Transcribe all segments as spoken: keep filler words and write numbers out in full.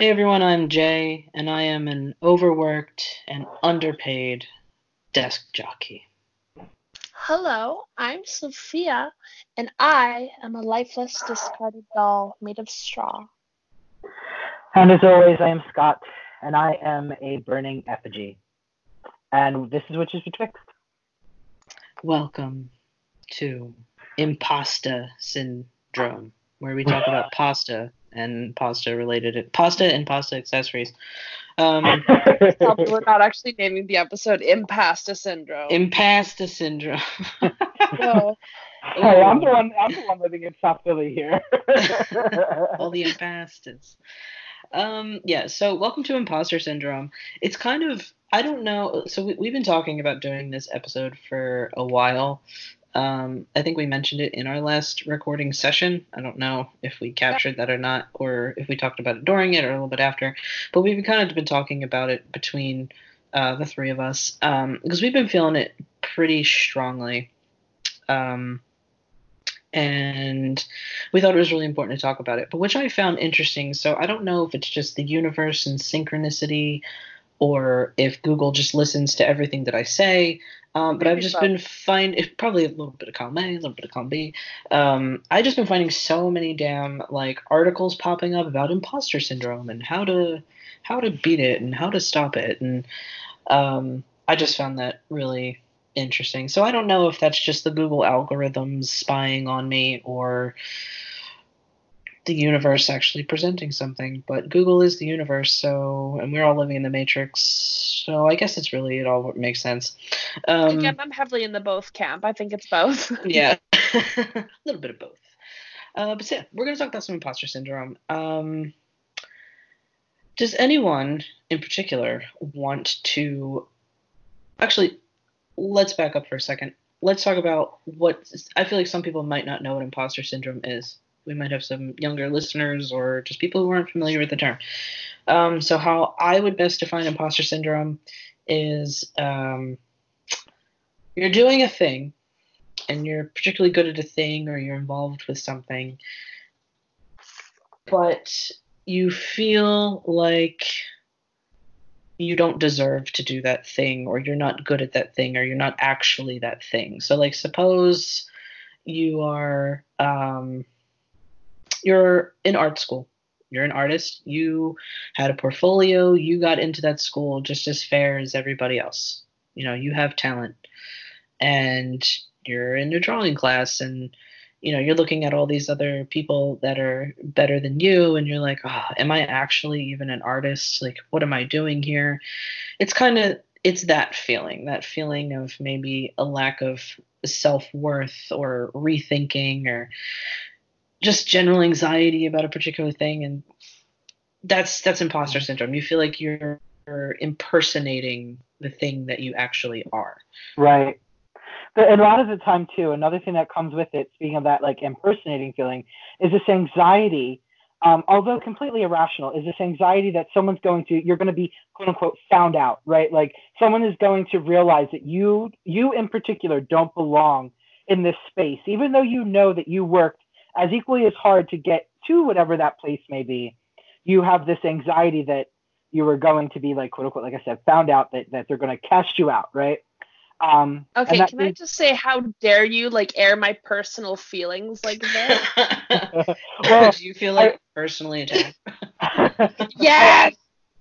Hey everyone, I'm Jay, and I am an overworked and underpaid desk jockey. Hello, I'm Sophia, and I am a lifeless, discarded doll made of straw. And as always, I am Scott, and I am a burning effigy. And this is Witches Betwixt. Welcome to Imposter Syndrome, where we talk about pasta and pasta-related... pasta and pasta accessories. Um, We're not actually naming the episode Imposter Syndrome. Imposter Syndrome. No. Hey, I'm the one I'm the one living in South Philly here. All the imposters. Um, yeah, so welcome to Imposter Syndrome. It's kind of... I don't know... So we, we've been talking about doing this episode for a while. Um, I think we mentioned it in our last recording session. I don't know if we captured that or not, or if we talked about it during it or a little bit after. But we've kind of been talking about it between uh, the three of us, um, because we've been feeling it pretty strongly. Um, and we thought it was really important to talk about it, but which I found interesting. So I don't know if it's just the universe and synchronicity, or if Google just listens to everything that I say. Um, but I've just been finding, probably a little bit of column A, a little bit of column B. Um, I've just been finding so many damn like articles popping up about imposter syndrome and how to how to beat it and how to stop it. And um, I just found that really interesting. So I don't know if that's just the Google algorithms spying on me or the universe actually presenting something. But Google is the universe, so, and we're all living in the matrix. So I guess it's really, it all makes sense. Um, Again, I'm heavily in the both camp. I think it's both. Yeah, a little bit of both. Uh, but yeah, we're going to talk about some imposter syndrome. Um, does anyone in particular want to... Actually, let's back up for a second. Let's talk about what... I feel like some people might not know what imposter syndrome is. We might have some younger listeners or just people who aren't familiar with the term. Um, so how I would best define imposter syndrome is... Um, You're doing a thing, and you're particularly good at a thing, or you're involved with something, but you feel like you don't deserve to do that thing, or you're not good at that thing, or you're not actually that thing. So, like, suppose you are um, you're in art school. You're an artist. You had a portfolio. You got into that school just as fair as everybody else. You know, you have talent. And you're in your drawing class and, you know, you're looking at all these other people that are better than you. And you're like, oh, am I actually even an artist? Like, what am I doing here? It's kind of, it's that feeling, that feeling of maybe a lack of self-worth or rethinking or just general anxiety about a particular thing. And that's, that's imposter syndrome. You feel like you're impersonating the thing that you actually are. Right. But a lot of the time, too, another thing that comes with it, speaking of that, like, impersonating feeling, is this anxiety, um, although completely irrational, is this anxiety that someone's going to, you're going to be, quote, unquote, found out, right? Like, someone is going to realize that you, you in particular, don't belong in this space, even though you know that you worked as equally as hard to get to whatever that place may be. You have this anxiety that you are going to be, like, quote, unquote, like I said, found out, that, that they're going to cast you out, right? Um, okay, can I just say, how dare you, like, air my personal feelings like this? Well, do you feel like I, personally attacked? Yes!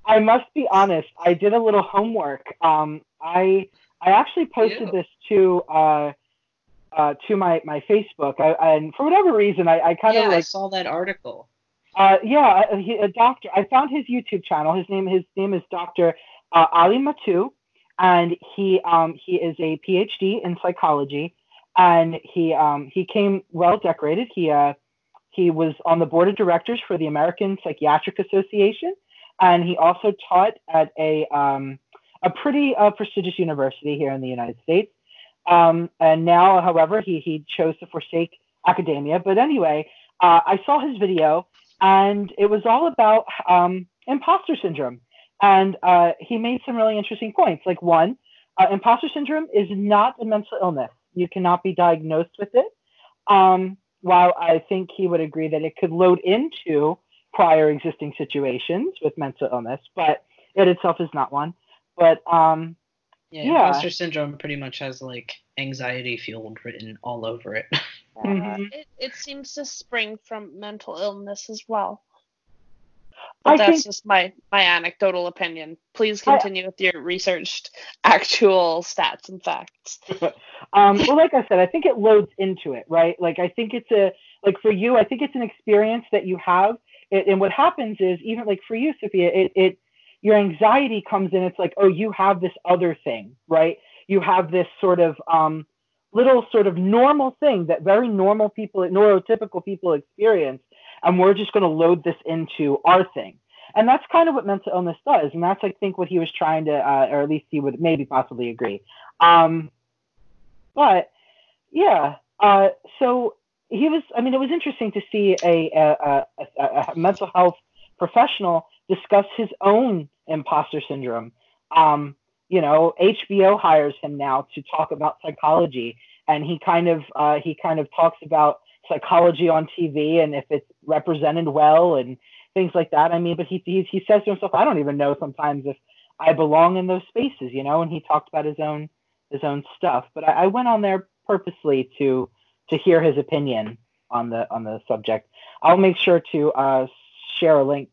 I, I must be honest. I did a little homework. Um, I I actually posted Ew. this to uh, uh, to my, my Facebook. I, I, and for whatever reason, I, I kind of, yeah, like... I saw that article. Uh, yeah, he, a doctor. I found his YouTube channel. His name, his name is Doctor Uh, Ali Mattu. And he um, he is a P H D in psychology, and he um, he came well decorated. He uh, he was on the board of directors for the American Psychiatric Association, and he also taught at a um, a pretty uh, prestigious university here in the United States. Um, and now, however, he he chose to forsake academia. But anyway, uh, I saw his video, and it was all about um, imposter syndrome. And uh, he made some really interesting points. Like, one, uh, imposter syndrome is not a mental illness. You cannot be diagnosed with it. Um, while I think he would agree that it could load into require existing situations with mental illness, but it itself is not one. But um, yeah, yeah. Imposter syndrome pretty much has like anxiety fueled written all over it. Uh, mm-hmm. it, it seems to spring from mental illness as well. But I that's think, just my, my anecdotal opinion. Please continue I, with your researched actual stats and facts. um, well, like I said, I think it loads into it, right? Like, I think it's a, like for you, I think it's an experience that you have. It, and what happens is, even like for you, Sophia, it, it, your anxiety comes in. It's like, oh, you have this other thing, right? You have this sort of um, little sort of normal thing that very normal people, neurotypical people experience. And we're just going to load this into our thing. And that's kind of what mental illness does. And that's, I think, what he was trying to, uh, or at least he would maybe possibly agree. Um, but, yeah. Uh, so he was, I mean, it was interesting to see a, a, a, a mental health professional discuss his own imposter syndrome. Um, you know, H B O hires him now to talk about psychology. And he kind of, uh, he kind of talks about psychology on T V and if it's represented well and things like that. I mean, but he, he he says to himself, I don't even know sometimes if I belong in those spaces, you know. And he talked about his own his own stuff. But I, I went on there purposely to to hear his opinion on the on the subject. I'll make sure to uh, share a link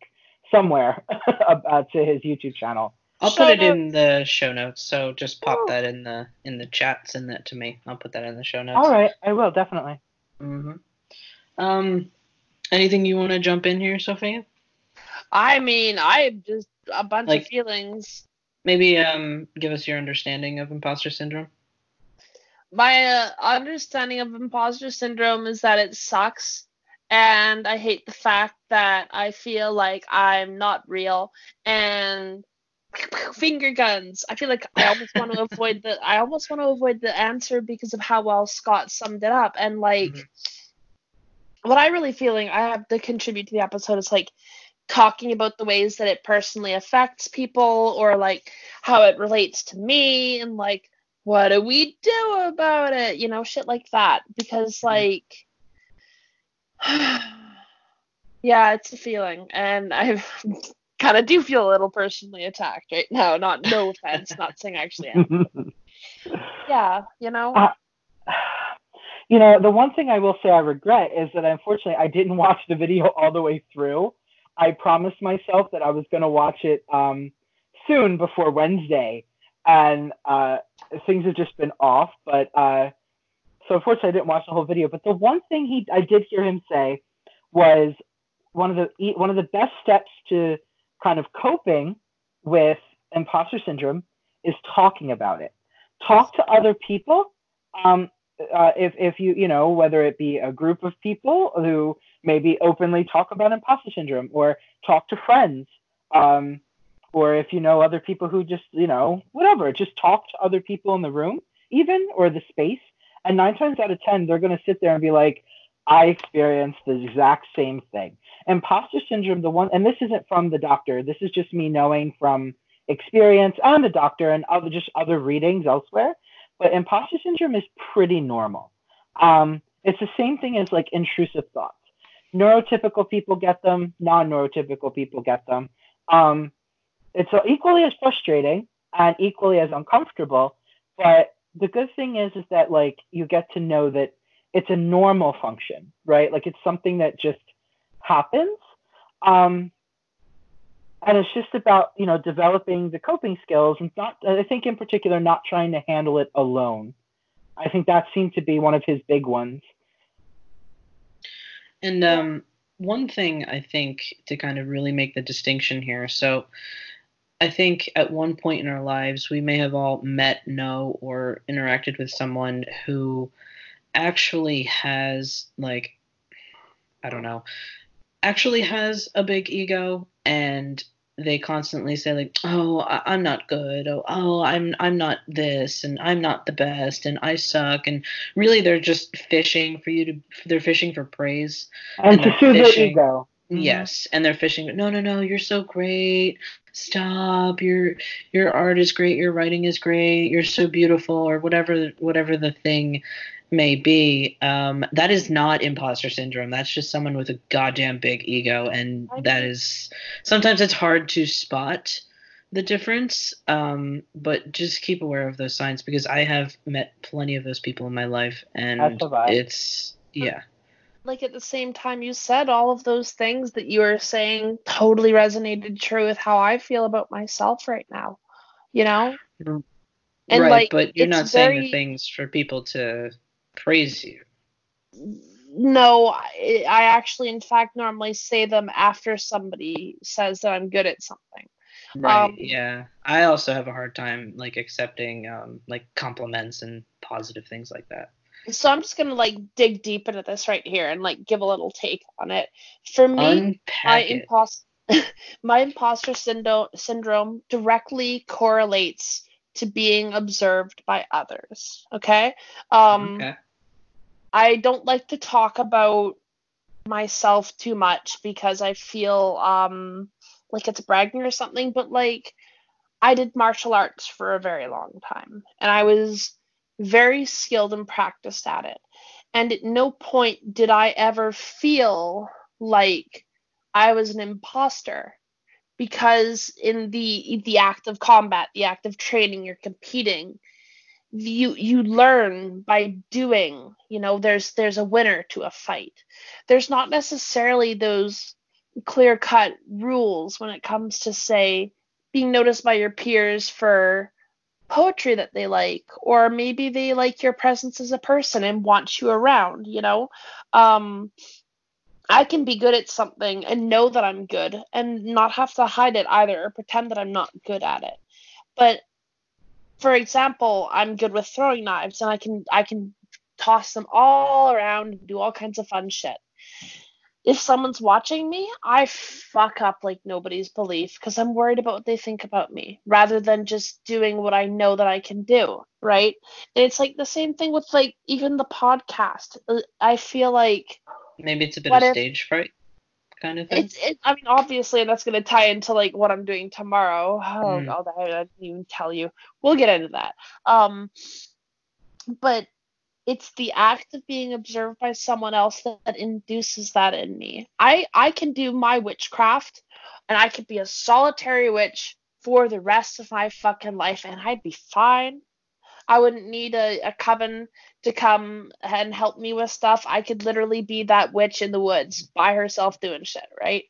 somewhere uh, to his YouTube channel. I'll show put it notes. in the show notes. So just pop oh. that in the in the chat. Send that to me. I'll put that in the show notes. All right, I will definitely. Mm-hmm. Um, anything you want to jump in here, Sophia? I mean, I just a bunch like, of feelings. Maybe um, give us your understanding of imposter syndrome. My uh, understanding of imposter syndrome is that it sucks, and I hate the fact that I feel like I'm not real, and finger guns. I feel like I almost want to avoid the. I almost want to avoid the answer because of how well Scott summed it up, and like. Mm-hmm. What I really feeling I have to contribute to the episode is like talking about the ways that it personally affects people or like how it relates to me and like, what do we do about it? You know, shit like that. Because like, yeah, it's a feeling. And I kind of do feel a little personally attacked right now. Not, no offense, not saying I actually am. Yeah, you know. Uh- You know, the one thing I will say I regret is that, unfortunately, I didn't watch the video all the way through. I promised myself that I was going to watch it um, soon before Wednesday, and uh, things have just been off. But uh, so, unfortunately, I didn't watch the whole video. But the one thing he I did hear him say was one of the one of the best steps to kind of coping with imposter syndrome is talking about it. Talk to other people. Um, Uh, if, if you, you know, whether it be a group of people who maybe openly talk about imposter syndrome or talk to friends, um, or if you know other people who just, you know, whatever, just talk to other people in the room even or the space. And nine times out of ten, they're going to sit there and be like, I experienced the exact same thing. Imposter syndrome, the one, and this isn't from the doctor. This is just me knowing from experience and the doctor and other, just other readings elsewhere. But imposter syndrome is pretty normal. Um, it's the same thing as like intrusive thoughts. Neurotypical people get them. Non-neurotypical people get them. Um, it's equally as frustrating and equally as uncomfortable. But the good thing is, is that like you get to know that it's a normal function, right? Like it's something that just happens. Um, And it's just about, you know, developing the coping skills and not, I think in particular, not trying to handle it alone. I think that seemed to be one of his big ones. And um, one thing I think to kind of really make the distinction here. So I think at one point in our lives, we may have all met, know, or interacted with someone who actually has like, I don't know, actually has a big ego. And they constantly say like, oh, I'm not good. Oh, oh, I'm I'm not this, and I'm not the best, and I suck. And really, they're just fishing for you to. They're fishing for praise. And, and to soothe their ego. Mm-hmm. Yes, and they're fishing. No, no, no. You're so great. Stop. Your your art is great. Your writing is great. You're so beautiful, or whatever whatever the thing may be, um, that is not imposter syndrome. That's just someone with a goddamn big ego, and that is sometimes it's hard to spot the difference, um, but just keep aware of those signs, because I have met plenty of those people in my life, and it's, yeah. Like, at the same time, you said all of those things that you were saying totally resonated true with how I feel about myself right now, you know? And right, like, but you're not saying very... the things for people to praise you. No, I, I actually, in fact, normally say them after somebody says that I'm good at something. Right, um, yeah. I also have a hard time, like, accepting, um, like, compliments and positive things like that. So I'm just going to, like, dig deep into this right here and, like, give a little take on it. For me, my, impos- my imposter syndo- syndrome directly correlates to being observed by others, okay? Um, okay. I don't like to talk about myself too much because I feel... Um, like it's bragging or something, but like I did martial arts for a very long time and I was very skilled and practiced at it. And at no point did I ever feel like I was an imposter, because in the, the act of combat, the act of training, you're competing, you, you learn by doing, you know, there's, there's a winner to a fight. There's not necessarily those clear-cut rules when it comes to, say, being noticed by your peers for poetry that they like, or maybe they like your presence as a person and want you around, you know? Um, I can be good at something and know that I'm good and not have to hide it either or pretend that I'm not good at it. But, for example, I'm good with throwing knives and I can I can toss them all around and do all kinds of fun shit. If someone's watching me, I fuck up like nobody's belief because I'm worried about what they think about me rather than just doing what I know that I can do, right? And it's like the same thing with like even the podcast. I feel like... Maybe it's a bit of if, stage fright kind of thing. It's, it, I mean, obviously, that's going to tie into like what I'm doing tomorrow. Oh, mm. God, I didn't even tell you. We'll get into that. Um, but... It's the act of being observed by someone else that, that induces that in me. I, I can do my witchcraft, and I could be a solitary witch for the rest of my fucking life, and I'd be fine. I wouldn't need a, a coven to come and help me with stuff. I could literally be that witch in the woods by herself doing shit, right?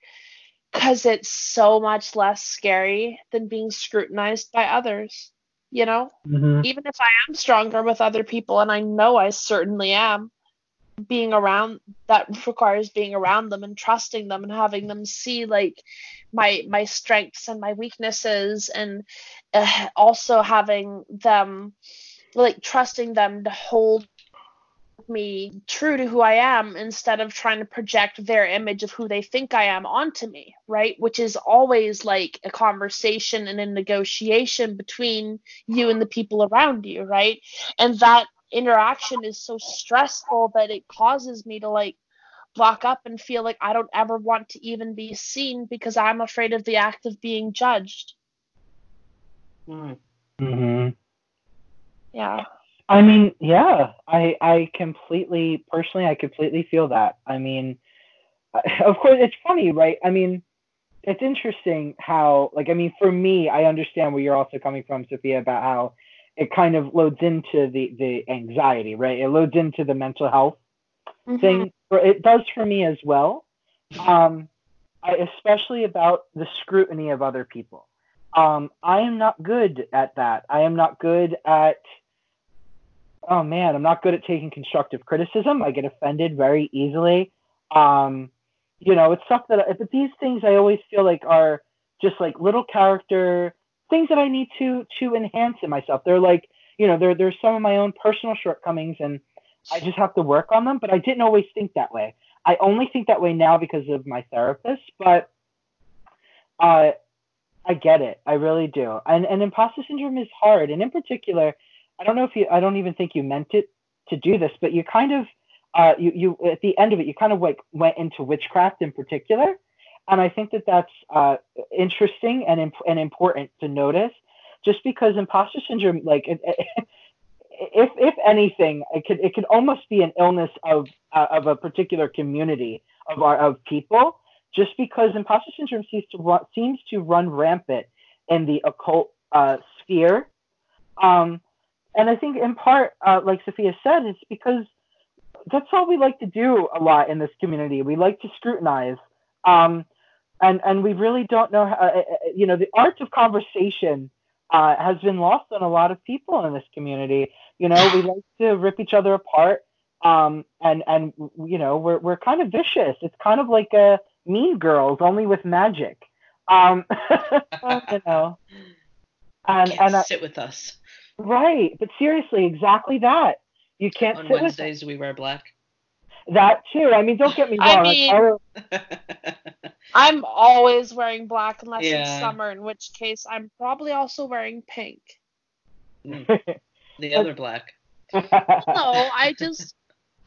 Because it's so much less scary than being scrutinized by others. You know, mm-hmm. Even if I am stronger with other people, and I know I certainly am, being around that requires being around them and trusting them and having them see like my my strengths and my weaknesses, and uh, also having them like trusting them to hold me true to who I am instead of trying to project their image of who they think I am onto me, right? Which is always like a conversation and a negotiation between you and the people around you, right? And that interaction is so stressful that it causes me to like block up and feel like I don't ever want to even be seen because I'm afraid of the act of being judged. Mm-hmm. Yeah. I mean, yeah, I, I completely, personally, I completely feel that. I mean, of course, it's funny, right? I mean, it's interesting how, like, I mean, for me, I understand where you're also coming from, Sophia, about how it kind of loads into the, the anxiety, right? It loads into the mental health mm-hmm. thing. It does for me as well, um, I, especially about the scrutiny of other people. Um, I am not good at that. I am not good at... Oh man, I'm not good at taking constructive criticism. I get offended very easily. Um, you know, it's stuff that, I, but these things I always feel like are just like little character things that I need to to enhance in myself. They're like, you know, they're, they're some of my own personal shortcomings, and I just have to work on them. But I didn't always think that way. I only think that way now because of my therapist. But uh, I get it. I really do. And and imposter syndrome is hard, and in particular. I don't know if you, I don't even think you meant it to do this, but you kind of, uh, you, you, at the end of it, you kind of like went into witchcraft in particular. And I think that that's uh, interesting and, imp- and important to notice, just because imposter syndrome, like it, it, if if anything, it could it could almost be an illness of uh, of a particular community of our of people, just because imposter syndrome seems to run, seems to run rampant in the occult uh, sphere, um, and I think in part, uh, like Sophia said, it's because that's all we like to do a lot in this community. We like to scrutinize, um, and and we really don't know how, uh, you know, the art of conversation. Uh, has been lost on a lot of people in this community. You know, we like to rip each other apart, um, and and you know, we're we're kind of vicious. It's kind of like a Mean Girls, only with magic. Um, you know, and can't and uh, sit with us, right? But seriously, exactly that. You can't on sit with us. On Wednesdays we wear black. That too. I mean, don't get me wrong. I mean, I I'm always wearing black unless yeah. it's summer, in which case I'm probably also wearing pink. The other black. No, I just,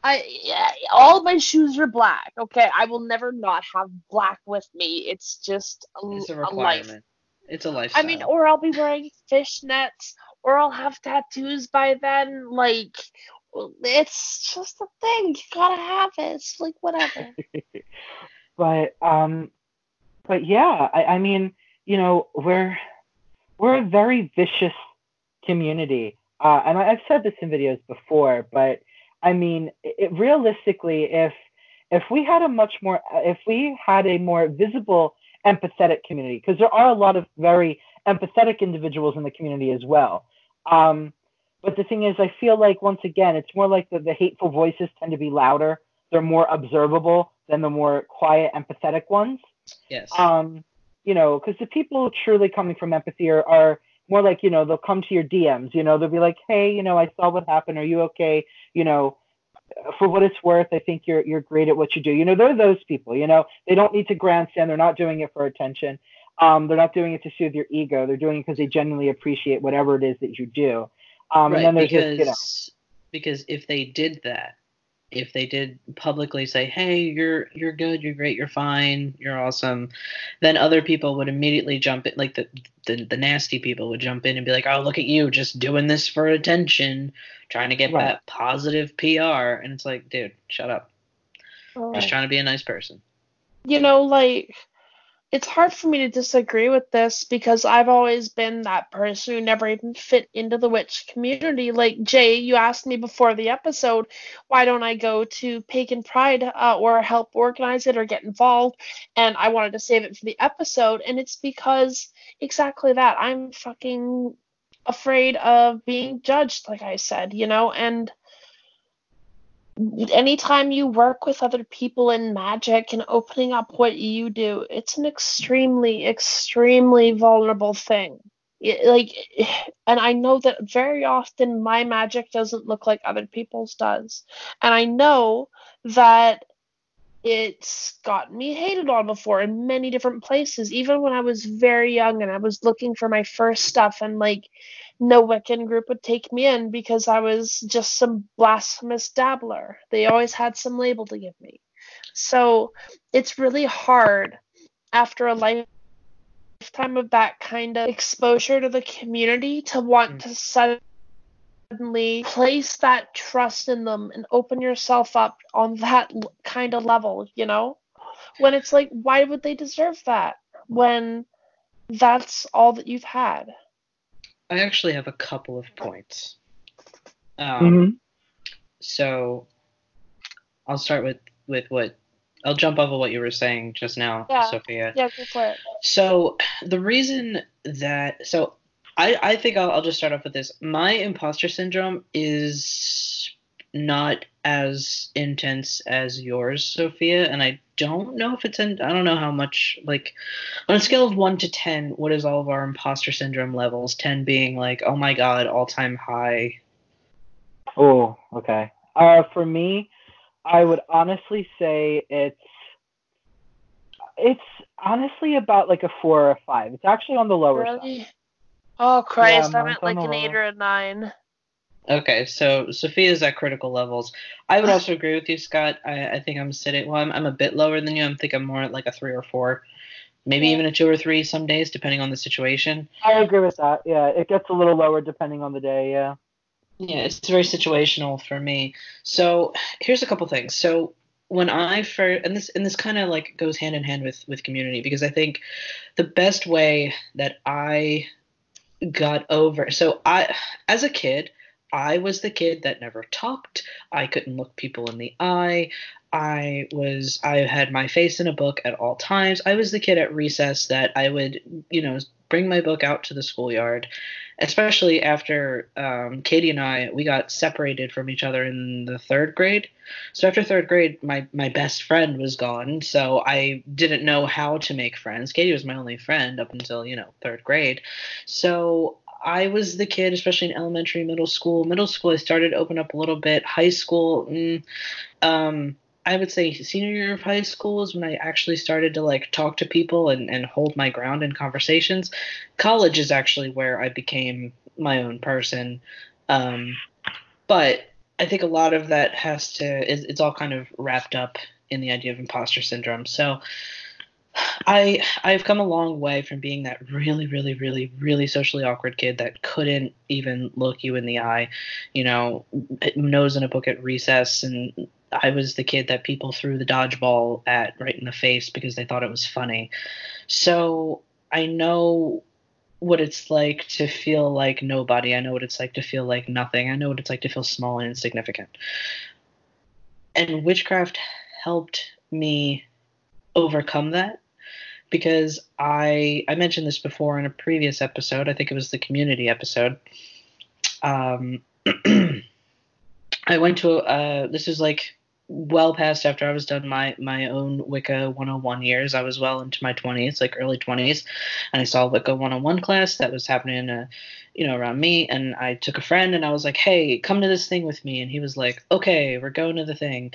I yeah, all of my shoes are black. Okay, I will never not have black with me. It's just a, it's a requirement. A life. It's a lifestyle. I mean, or I'll be wearing fishnets, or I'll have tattoos by then. Like, it's just a thing. You gotta have it. It's like whatever. But um, but yeah, I, I mean, you know, we're we're a very vicious community, uh, and I, I've said this in videos before. But I mean, it, realistically, if if we had a much more, if we had a more visible, empathetic community, because there are a lot of very empathetic individuals in the community as well. Um, but the thing is, I feel like once again, it's more like the, the hateful voices tend to be louder. They're more observable than the more quiet, empathetic ones. Yes. Um, you know, because the people truly coming from empathy are, are more like, you know, they'll come to your D Ms. You know, they'll be like, hey, you know, I saw what happened. Are you okay? You know, for what it's worth, I think you're you're great at what you do. You know, they're those people. You know, they don't need to grandstand. They're not doing it for attention. Um, they're not doing it to soothe your ego. They're doing it because they genuinely appreciate whatever it is that you do. Um, right, and then they're because, just, you know, because if they did that. If they did publicly say, hey, you're you're good, you're great, you're fine, you're awesome, then other people would immediately jump in, like the, the, the nasty people would jump in and be like, oh, look at you, just doing this for attention, trying to get right. that positive P R. And it's like, dude, shut up. Right. Just trying to be a nice person. You know, like, it's hard for me to disagree with this because I've always been that person who never even fit into the witch community. Like, Jay, you asked me before the episode, why don't I go to Pagan Pride uh, or help organize it or get involved? And I wanted to save it for the episode. And it's because exactly that. I'm fucking afraid of being judged, like I said, you know, and anytime you work with other people in magic and opening up what you do, it's an extremely, extremely vulnerable thing. It, like, and I know that very often my magic doesn't look like other people's does. And I know that it's gotten me hated on before in many different places, even when I was very young and I was looking for my first stuff and like, no Wiccan group would take me in because I was just some blasphemous dabbler. They always had some label to give me. So it's really hard after a lifetime of that kind of exposure to the community to want mm. to suddenly place that trust in them and open yourself up on that kind of level, you know? When it's like, why would they deserve that when that's all that you've had? I actually have a couple of points. Um, mm-hmm. So I'll start with, with what – I'll jump over what you were saying just now, yeah. Sophia. Yeah, go for it. So the reason that – so I, I think I'll, I'll just start off with this. My imposter syndrome is not as intense as yours, Sophia, and I don't know if it's in – I don't know how much – like on a scale of one to ten, what is all of our imposter syndrome levels? ten being like, oh, my God, all-time high. Oh, okay. Uh, for me, I would honestly say it's – it's honestly about like a four or a five. It's actually on the lower really? side. Oh, Christ. Yeah, I'm at like an eight or a nine. Okay, so Sophia's at critical levels. I would also agree with you, Scott. I, I think I'm sitting, well, I'm, I'm a bit lower than you. I'm thinking more at like a three or four, maybe yeah. even a two or three some days, depending on the situation. I agree with that. Yeah, it gets a little lower depending on the day, yeah. Yeah, it's very situational for me. So here's a couple things. So when I first, and this and this kind of like goes hand in hand with with community, because I think the best way that I got over, so I as a kid, I was the kid that never talked. I couldn't look people in the eye. I was I had my face in a book at all times. I was the kid at recess that I would, you know, bring my book out to the schoolyard, especially after um, Katie and I, we got separated from each other in the third grade. So after third grade, my, my best friend was gone. So I didn't know how to make friends. Katie was my only friend up until, you know, third grade. So I was the kid, especially in elementary, middle school. Middle school, I started to open up a little bit. High school, mm, um, I would say senior year of high school is when I actually started to, like, talk to people and, and hold my ground in conversations. College is actually where I became my own person. Um, but I think a lot of that has to – it's all kind of wrapped up in the idea of imposter syndrome. So – I I've come a long way from being that really, really, really, really socially awkward kid that couldn't even look you in the eye, you know, nose in a book at recess. And I was the kid that people threw the dodgeball at right in the face because they thought it was funny. So I know what it's like to feel like nobody. I know what it's like to feel like nothing. I know what it's like to feel small and insignificant. And witchcraft helped me overcome that. Because I I mentioned this before in a previous episode. I think it was the community episode. Um, I went to, uh, this is like well past after I was done my, my own Wicca one oh one years. I was well into my twenties, like early twenties. And I saw a Wicca one oh one class that was happening, uh, you know, around me. And I took a friend and I was like, hey, come to this thing with me. And he was like, okay, we're going to the thing.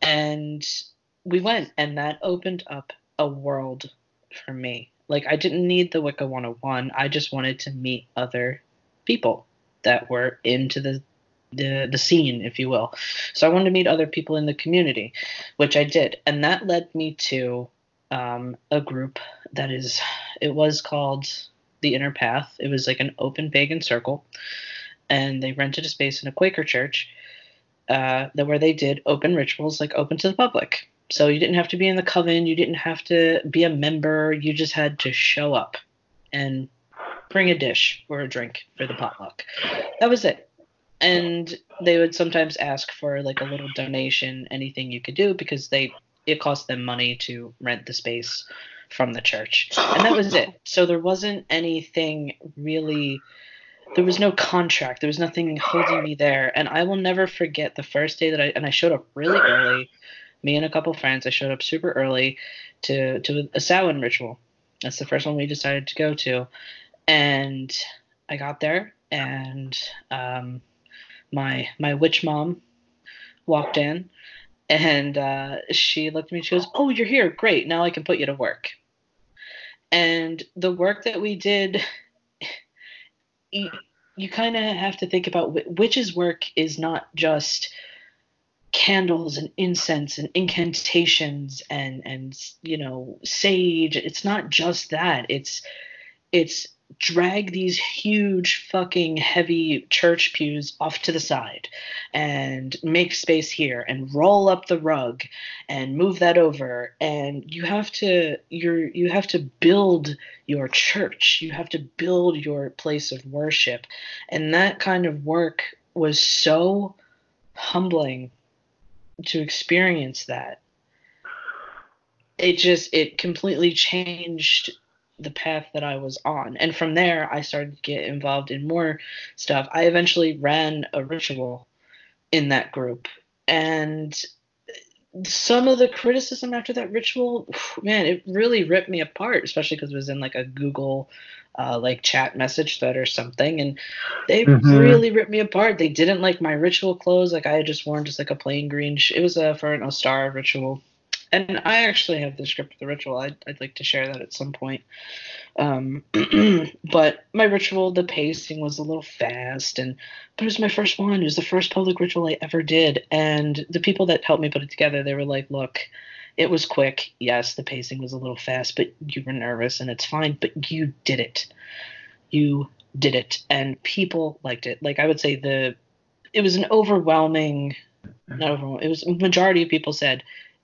And we went. And that opened up a world for me. Like, I didn't need the Wicca one oh one. I just wanted to meet other people that were into the, the the scene, if you will. So I wanted to meet other people in the community, which I did. And that led me to um, a group that is, it was called The Inner Path. It was like an open pagan circle. And they rented a space in a Quaker church uh, where they did open rituals, like open to the public. So you didn't have to be in the coven. You didn't have to be a member. You just had to show up and bring a dish or a drink for the potluck. That was it. And they would sometimes ask for like a little donation, anything you could do, because they it cost them money to rent the space from the church. And that was it. So there wasn't anything really – there was no contract. There was nothing holding me there. And I will never forget the first day that I – and I showed up really early – me and a couple friends, I showed up super early to, to a Samhain ritual. That's the first one we decided to go to. And I got there, and um, my my witch mom walked in, and uh, she looked at me and she goes, oh, you're here. Great. Now I can put you to work. And the work that we did, you, you kind of have to think about witches' work is not just – candles and incense and incantations and and you know sage. It's not just that. It's it's drag these huge fucking heavy church pews off to the side and make space here and roll up the rug and move that over. And you have to you're you have to build your church. You have to build your place of worship. And that kind of work was so humbling to experience. That it just it completely changed the path that I was on. And from there I started to get involved in more stuff. I eventually ran a ritual in that group, and some of the criticism after that ritual, man, it really ripped me apart, especially because it was in like a Google Uh, like chat message thread or something, and they mm-hmm. really ripped me apart. They didn't like my ritual clothes. Like I had just worn just like a plain green. Sh- it was uh, for an Ostara ritual, and I actually have the script of the ritual. I'd, I'd like to share that at some point. Um, but my ritual, the pacing was a little fast, and but it was my first one. It was the first public ritual I ever did, and the people that helped me put it together, they were like, "Look, it was quick. Yes, the pacing was a little fast, but you were nervous, and it's fine. But you did it. You did it." And people liked it. Like I would say the it was an overwhelming, not overwhelming, it was a majority of people said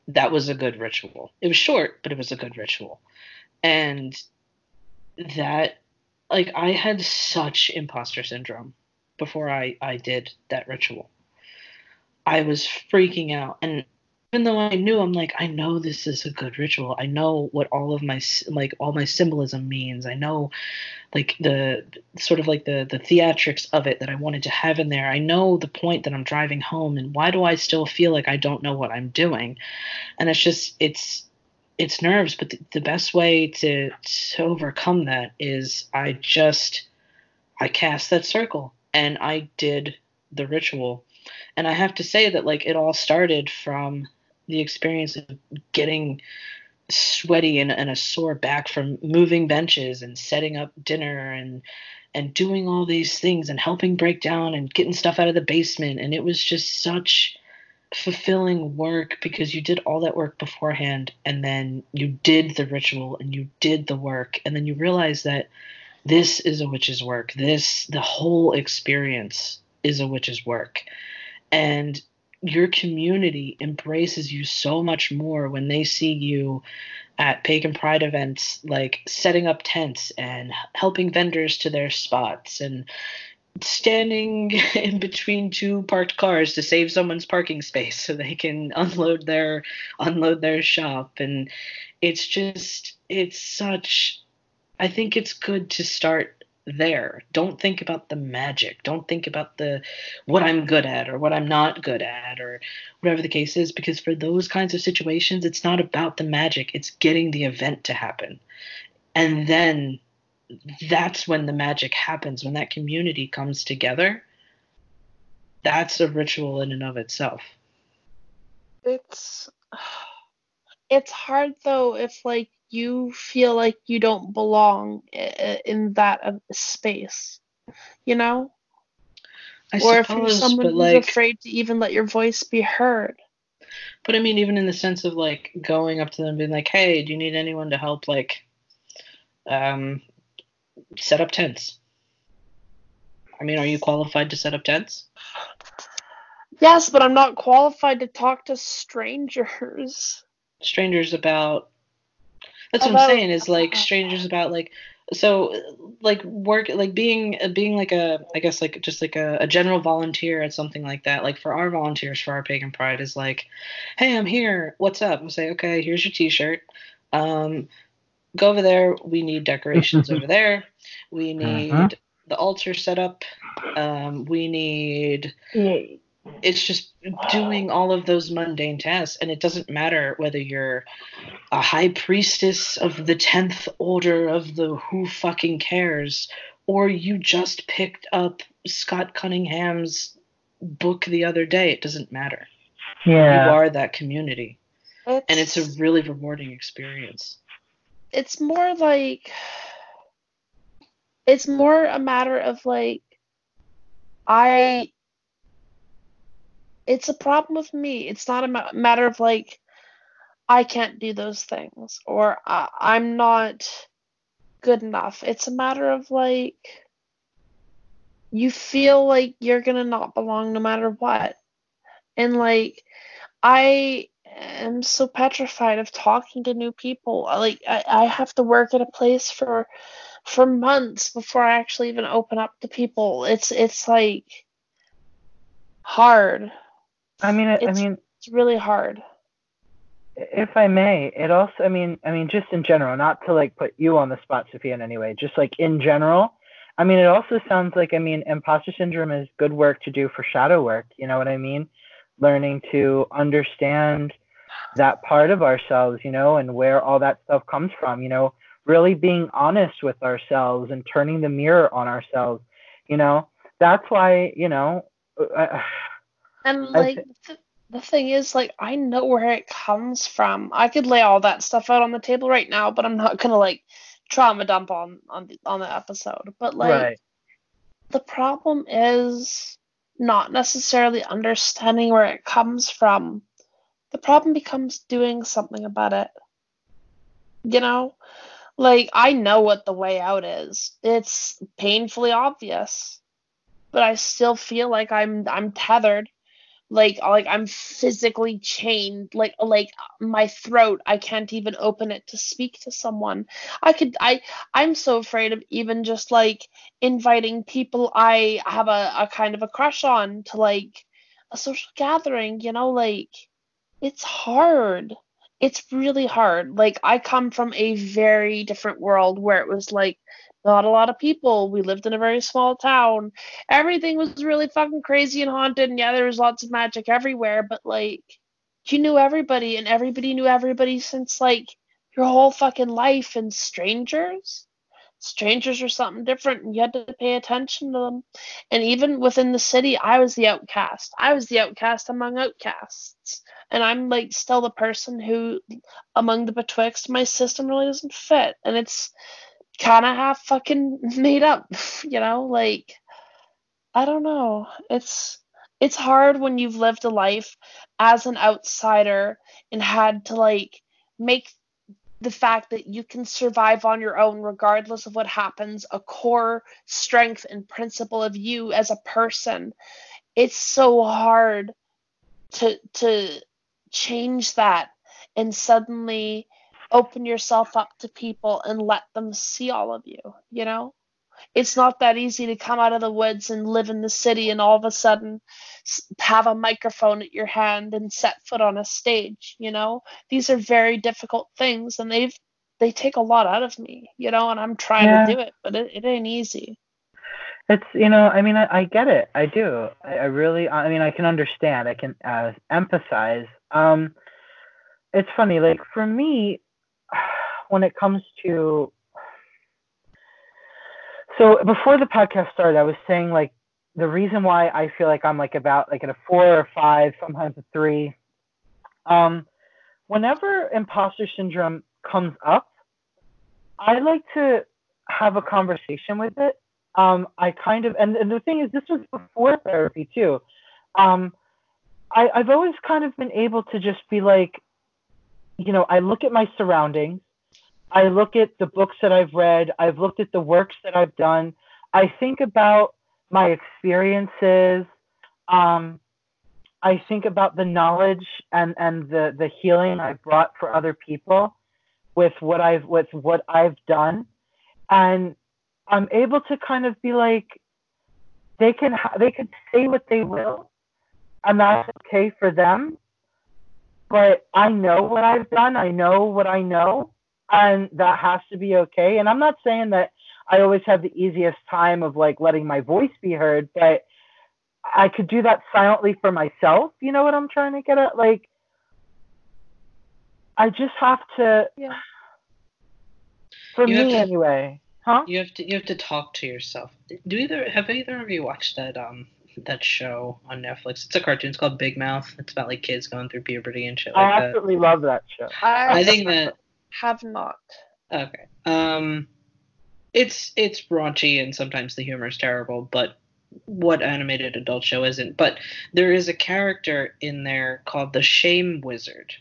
that was a good ritual. It was short, but it was a good ritual. And that, like, I had such imposter syndrome before I, I did that ritual. I was freaking out. And even though I knew, I'm like, I know this is a good ritual. I know what all of my, like, all my symbolism means. I know, like, the sort of like the, the theatrics of it that I wanted to have in there. I know the point that I'm driving home. And why do I still feel like I don't know what I'm doing? And it's just, it's, it's nerves. But the, the best way to, to overcome that is I just, I cast that circle and I did the ritual. And I have to say that, like, it all started from the experience of getting sweaty and, and a sore back from moving benches and setting up dinner and and doing all these things and helping break down and getting stuff out of the basement. And it was just such fulfilling work because you did all that work beforehand and then you did the ritual and you did the work. And then you realize that this is a witch's work. This, the whole experience is a witch's work. And your community embraces you so much more when they see you at Pagan Pride events, like setting up tents and helping vendors to their spots and standing in between two parked cars to save someone's parking space so they can unload their unload their shop. And it's just, it's such, I think it's good to start there. Don't think about the magic. Don't think about the what I'm good at or what I'm not good at or whatever the case is, because for those kinds of situations, it's not about the magic. It's getting the event to happen. And then that's when the magic happens. When that community comes together, that's a ritual in and of itself. It's it's hard though if like you feel like you don't belong in that space, you know? I or suppose, if you're someone who's like, afraid to even let your voice be heard. But I mean, even in the sense of like going up to them and being like, hey, do you need anyone to help like um, set up tents? I mean, are you qualified to set up tents? Yes, but I'm not qualified to talk to strangers. Strangers about... That's what I'm saying is like strangers about like, so like work, like being, being like a, I guess like just like a, a general volunteer at something like that. Like for our volunteers, for our Pagan Pride is like, hey, I'm here. What's up? We'll say, okay, here's your t-shirt. Um, go over there. We need decorations over there. We need uh-huh. the altar set up. Um, we need, it's just doing all of those mundane tasks. And it doesn't matter whether you're a high priestess of the tenth order of the who fucking cares, or you just picked up Scott Cunningham's book the other day. It doesn't matter. Yeah. You are that community. It's, and it's a really rewarding experience. It's more like, it's more a matter of like, I... It's a problem with me. It's not a ma- matter of, like, I can't do those things or uh, I'm not good enough. It's a matter of, like, you feel like you're going to not belong no matter what. And, like, I am so petrified of talking to new people. Like, I, I have to work at a place for for months before I actually even open up to people. It's, it's like, hard. I mean, it's, I mean, it's really hard. If I may, it also, I mean, I mean, just in general, not to like put you on the spot, Sophia, in any way, just like in general, I mean, it also sounds like, I mean, imposter syndrome is good work to do for shadow work. You know what I mean? Learning to understand that part of ourselves, you know, and where all that stuff comes from, you know, really being honest with ourselves and turning the mirror on ourselves, you know, that's why, you know, I, and like I, th- the thing is like I know where it comes from. I could lay all that stuff out on the table right now, but I'm not gonna like trauma dump on on the, on the episode, but like right. The problem is not necessarily understanding where it comes from. The problem becomes doing something about it, you know? Like I know what the way out is. It's painfully obvious. but I still feel like I'm I'm tethered, like like I'm physically chained, like like my throat, I can't even open it to speak to someone. I could I I'm so afraid of even just like inviting people I have a, a kind of a crush on to like a social gathering, you know, like it's hard. It's really hard. Like, I come from a very different world where it was, like, not a lot of people. We lived in a very small town. Everything was really fucking crazy and haunted, and, yeah, there was lots of magic everywhere, but, like, you knew everybody, and everybody knew everybody since, like, your whole fucking life, and strangers? Strangers are something different, and you had to pay attention to them. And even within the city, I was the outcast. I was the outcast among outcasts. And I'm, like, still the person who, among the betwixt, my system really doesn't fit. And it's kind of half fucking made up, you know? Like, I don't know. It's it's hard when you've lived a life as an outsider and had to, like, make the fact that you can survive on your own regardless of what happens, a core strength and principle of you as a person. It's so hard to to... change that and suddenly open yourself up to people and let them see all of you, you know? It's not that easy to come out of the woods and live in the city and all of a sudden have a microphone at your hand and set foot on a stage, you know? These are very difficult things, and they've they take a lot out of me, you know, and I'm trying yeah. to do it, but it, it ain't easy. It's, you know, I mean, I, I get it. I do. I, I really, I mean, I can understand. I can uh, empathize. Um, it's funny, like, for me, when it comes to, so before the podcast started, I was saying, like, the reason why I feel like I'm, like, about, like, at a four or five, sometimes a three, um, whenever imposter syndrome comes up, I like to have a conversation with it. Um, I kind of, and, and the thing is, this was before therapy too. Um, I, I've always kind of been able to just be like, you know, I look at my surroundings. I look at the books that I've read. I've looked at the works that I've done. I think about my experiences. Um, I think about the knowledge and, and the, the healing I've brought for other people with what I've, with what I've done. And I'm able to kind of be like, they can ha- they can say what they will, and that's okay for them. But I know what I've done. I know what I know, and that has to be okay. And I'm not saying that I always have the easiest time of like letting my voice be heard, but I could do that silently for myself. You know what I'm trying to get at? Like, I just have to. Yeah. For you me, have to- anyway. Huh? You have to you have to talk to yourself. Do either have either of you watched that um that show on Netflix? It's a cartoon. It's called Big Mouth. It's about like kids going through puberty and shit like that. I absolutely that. love that show. I, I think that have not. Okay. Um, it's it's raunchy and sometimes the humor is terrible, but what animated adult show isn't? But there is a character in there called the Shame Wizard.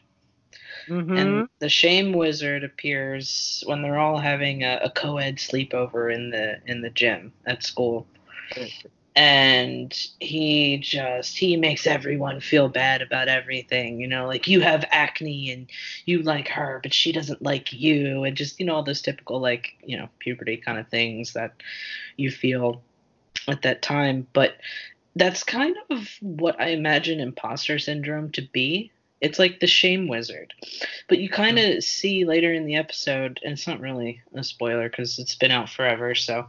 Mm-hmm. And the Shame Wizard appears when they're all having a, a co-ed sleepover in the in the gym at school, and he just he makes everyone feel bad about everything. You know, like you have acne and you like her, but she doesn't like you, and just you know all those typical like you know puberty kind of things that you feel at that time. But that's kind of what I imagine imposter syndrome to be. It's like the Shame Wizard. But you kind of mm-hmm. see later in the episode, and it's not really a spoiler because it's been out forever, so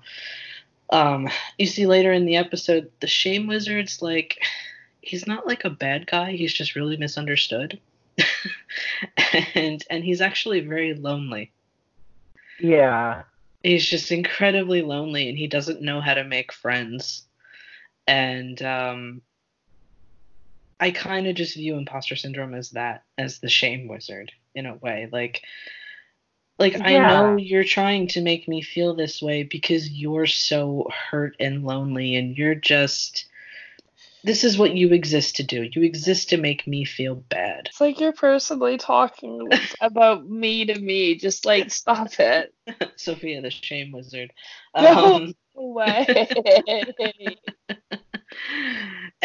um, you see later in the episode, the Shame Wizard's like, he's not like a bad guy, he's just really misunderstood. and and he's actually very lonely. Yeah. He's just incredibly lonely, and he doesn't know how to make friends. And um I kind of just view imposter syndrome as that, as the Shame Wizard in a way. Like, like yeah. I know you're trying to make me feel this way because you're so hurt and lonely and you're just this is what you exist to do. You exist to make me feel bad. It's like you're personally talking about me to me. Just, like, stop it. Sophia the Shame Wizard. No um, way.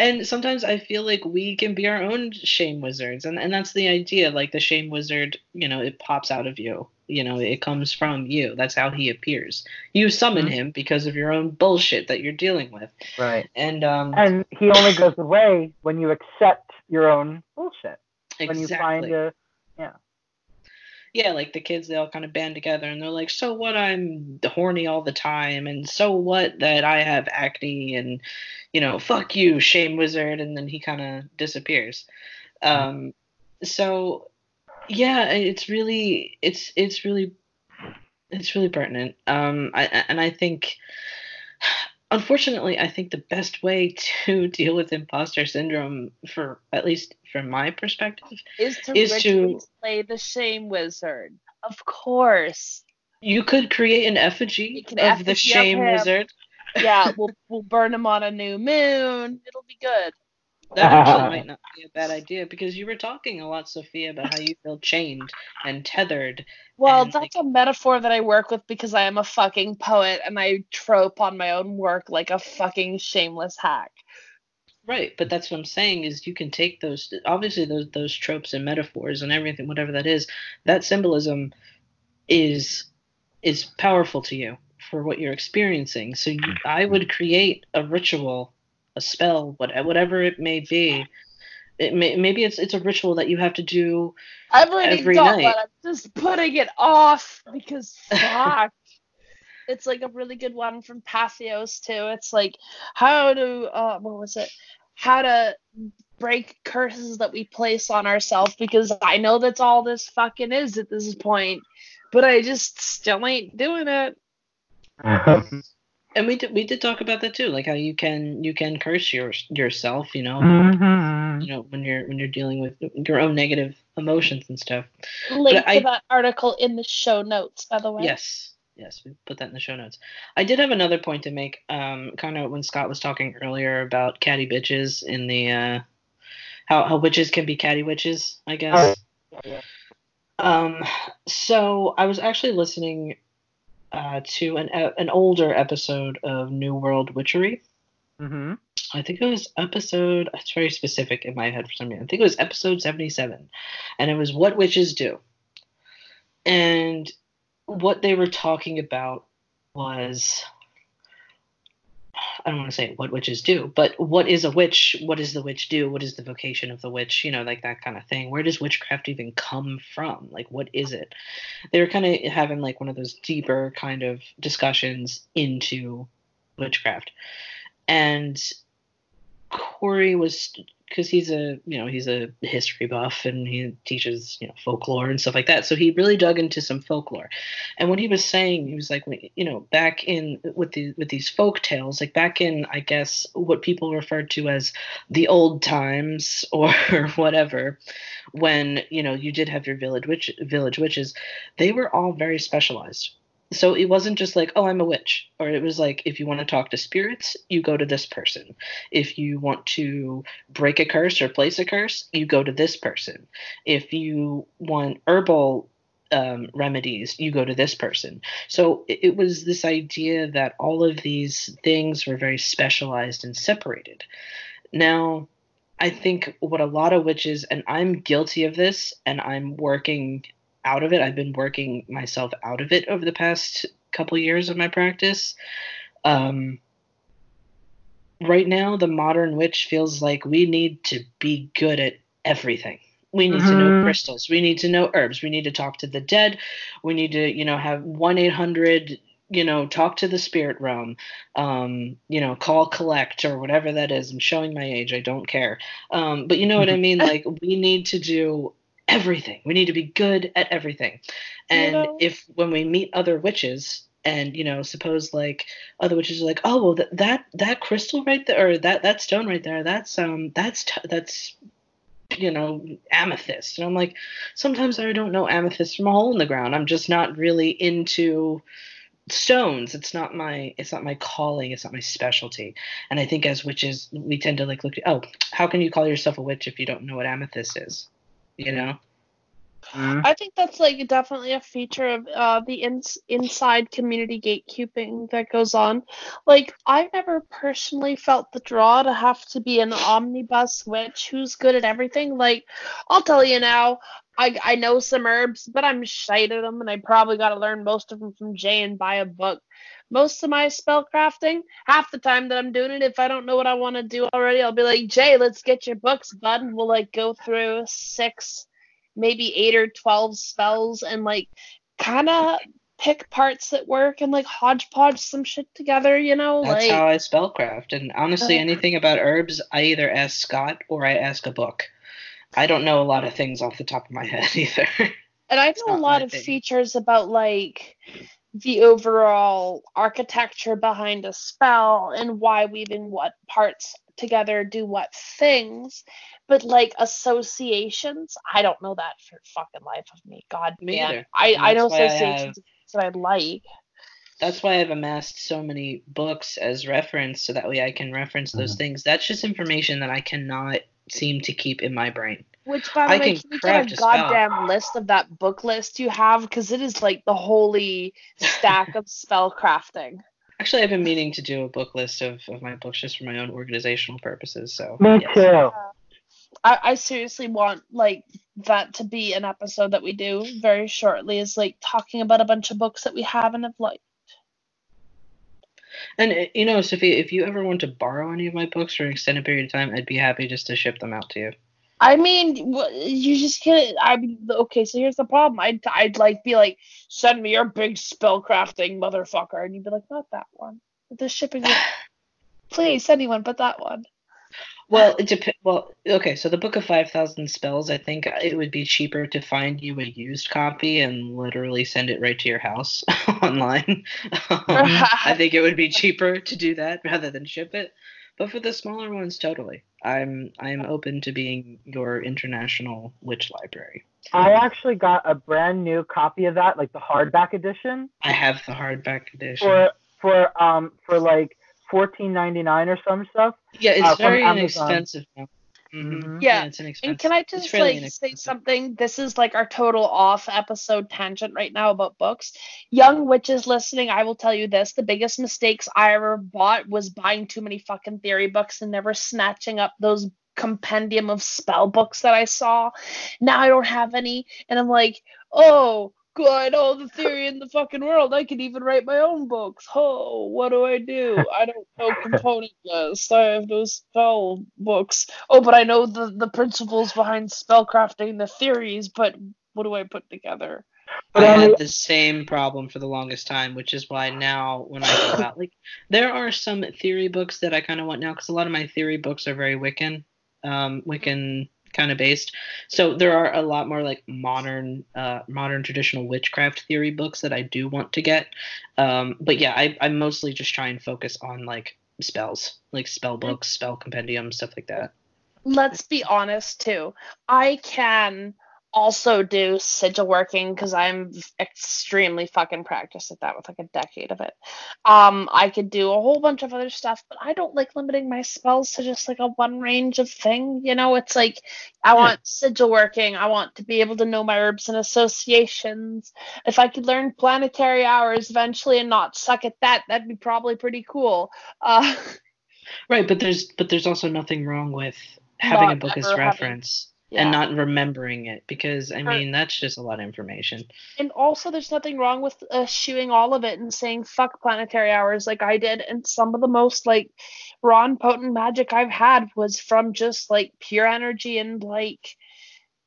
And sometimes I feel like we can be our own shame wizards. And, and that's the idea. Like, the shame wizard, you know, it pops out of you. You know, it comes from you. That's how he appears. You summon mm-hmm. him because of your own bullshit that you're dealing with. Right. And um, and he only goes away when you accept your own bullshit. Exactly. When you find a, yeah. Yeah, like the kids, they all kind of band together and they're like, so what, I'm horny all the time, and so what that I have acne, and, you know, fuck you, shame wizard, and then he kind of disappears. Um, so... Yeah, it's really, it's it's really, it's really pertinent. Um, I, and I think, unfortunately, I think the best way to deal with imposter syndrome, for at least from my perspective, is to, is to play the shame wizard. Of course, you could create an effigy of effigy the shame wizard. Yeah, we'll we'll burn him on a new moon. It'll be good. That actually might not be a bad idea, because you were talking a lot, Sophia, about how you feel chained and tethered. Well, and that's like a metaphor that I work with because I am a fucking poet and I trope on my own work like a fucking shameless hack. Right, but that's what I'm saying, is you can take those, obviously those those tropes and metaphors and everything, whatever that is, that symbolism is is powerful to you for what you're experiencing. So you, I would create a ritual, a spell, whatever it may be. It may, maybe it's it's a ritual that you have to do I've already every got night. One. I'm just putting it off because fuck. It's like a really good one from Patheos too. It's like how to uh, what was it? How to break curses that we place on ourselves, because I know that's all this fucking is at this point, but I just still ain't doing it. And we did we did talk about that too, like how you can you can curse your yourself, you know, mm-hmm. you know when you're when you're dealing with your own negative emotions and stuff. Link but to I, that article in the show notes, by the way. Yes, yes, we put that in the show notes. I did have another point to make, um, kind of when Scott was talking earlier about catty bitches in the uh, how how witches can be catty witches, I guess. Oh, yeah. Um, so I was actually listening Uh, to an uh, an older episode of New World Witchery. Mm-hmm. I think it was episode, it's very specific in my head for some reason. I think it was episode seventy-seven. And it was What Witches Do. And what they were talking about was, I don't want to say what witches do, but what is a witch? What does the witch do? What is the vocation of the witch? You know, like that kind of thing. Where does witchcraft even come from? Like, what is it? They were kind of having like one of those deeper kind of discussions into witchcraft. And Corey was, because he's a, you know, he's a history buff and he teaches, you know, folklore and stuff like that. So he really dug into some folklore. And what he was saying, he was like, you know, back in with the with these folk tales, like back in, I guess, what people referred to as the old times or whatever, when, you know, you did have your village witch, village witches, they were all very specialized. So it wasn't just like, oh, I'm a witch. Or it was like, if you want to talk to spirits, you go to this person. If you want to break a curse or place a curse, you go to this person. If you want herbal um, remedies, you go to this person. So it, it was this idea that all of these things were very specialized and separated. Now, I think what a lot of witches, and I'm guilty of this, and I'm working out of it. I've been working myself out of it over the past couple years of my practice. Um, right now, the modern witch feels like we need to be good at everything. We need mm-hmm. to know crystals. We need to know herbs. We need to talk to the dead. We need to, you know, have one eight hundred, you know, talk to the spirit realm, um, you know, call collect or whatever that is. I'm showing my age. I don't care. Um, but you know what I mean? Like, we need to do everything. We need to be good at everything. And you know, if when we meet other witches, and you know, suppose like other witches are like, oh well, th- that that crystal right there, or that that stone right there, that's um that's t- that's you know, amethyst. And I'm like, sometimes I don't know amethyst from a hole in the ground. I'm just not really into stones. It's not my, it's not my calling. It's not my specialty. And I think as witches, we tend to like look at, oh, how can you call yourself a witch if you don't know what amethyst is? You know? Mm-hmm. I think that's like definitely a feature of uh, the in- inside community gatekeeping that goes on. Like, I've never personally felt the draw to have to be an omnibus witch who's good at everything. Like, I'll tell you now, I I know some herbs, but I'm shite at them, and I probably got to learn most of them from Jay and buy a book. Most of my spellcrafting, half the time that I'm doing it, if I don't know what I want to do already, I'll be like, Jay, let's get your books, bud, and we'll like go through six, maybe eight or twelve spells and like kind of pick parts that work and like hodgepodge some shit together, you know? That's like, how I spellcraft. And honestly, uh, anything about herbs, I either ask Scott or I ask a book. I don't know a lot of things off the top of my head either. And I know a lot of thing. features about like the overall architecture behind a spell and why weaving what parts together do what things, but like associations, I don't know that for fucking life of me. God, me man. Either. I, I know associations that I like. That's why I've amassed so many books as reference, so that way I can reference those mm-hmm. things. That's just information that I cannot seem to keep in my brain. Which, by the I way, can, can you get a goddamn spell list of that book list you have? Because it is like the holy stack of spellcrafting. Actually, I've been meaning to do a book list of, of my books just for my own organizational purposes. So me yes. too. Yeah. I, I seriously want like that to be an episode that we do very shortly. Is like talking about a bunch of books that we have and have liked. And you know, Sophia, if you ever want to borrow any of my books for an extended period of time, I'd be happy just to ship them out to you. I mean, you just can't. I'm okay. So here's the problem. I'd I'd like be like, send me your big spellcrafting motherfucker, and you'd be like, not that one. The shipping, please, anyone but that one. Well, it dep- Well, okay. So the Book of Five Thousand Spells. I think it would be cheaper to find you a used copy and literally send it right to your house online. um, I think it would be cheaper to do that rather than ship it. But for the smaller ones, totally. I'm I'm open to being your international witch library. I actually got a brand new copy of that, like the hardback edition. I have the hardback edition for for um for like fourteen ninety-nine or some stuff. Yeah, it's uh, very inexpensive. Mm-hmm. Yeah. yeah, it's inexpensive. And can I just like say something? This is like our total off episode tangent right now about books. Young witches listening, I will tell you this: the biggest mistakes I ever bought was buying too many fucking theory books and never snatching up those compendium of spell books that I saw. Now I don't have any, and I'm like, oh, I know the theory in the fucking world. I can even write my own books. Oh, what do I do? I don't know component lists. I have no spell books. Oh, but I know the, the principles behind spellcrafting, the theories, but what do I put together? I had the same problem for the longest time, which is why now when I go out, like, there are some theory books that I kind of want now, because a lot of my theory books are very Wiccan, um, Wiccan kind of based. So there are a lot more like modern uh modern traditional witchcraft theory books that I do want to get, um but yeah, I, I mostly just try and focus on like spells, like spell books, spell compendium, stuff like that. Let's be honest too, I can also do sigil working because I'm extremely fucking practiced at that with like a decade of it. Um, I could do a whole bunch of other stuff, but I don't like limiting my spells to just like a one range of thing. You know, it's like I want sigil working. I want to be able to know my herbs and associations. If I could learn planetary hours eventually and not suck at that, that'd be probably pretty cool. Uh, right, but there's but there's also nothing wrong with having a book as reference. Having- Yeah. And not remembering it, because, I mean, that's just a lot of information. And also, there's nothing wrong with uh, shooing all of it and saying, fuck planetary hours like I did. And some of the most, like, raw and potent magic I've had was from just, like, pure energy and, like,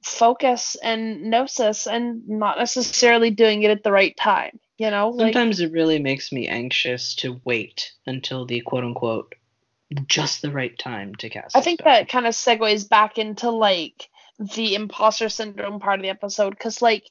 focus and gnosis and not necessarily doing it at the right time, you know? Like, sometimes it really makes me anxious to wait until the quote-unquote just the right time to cast. I think spell. That kind of segues back into, like, the imposter syndrome part of the episode, because, like,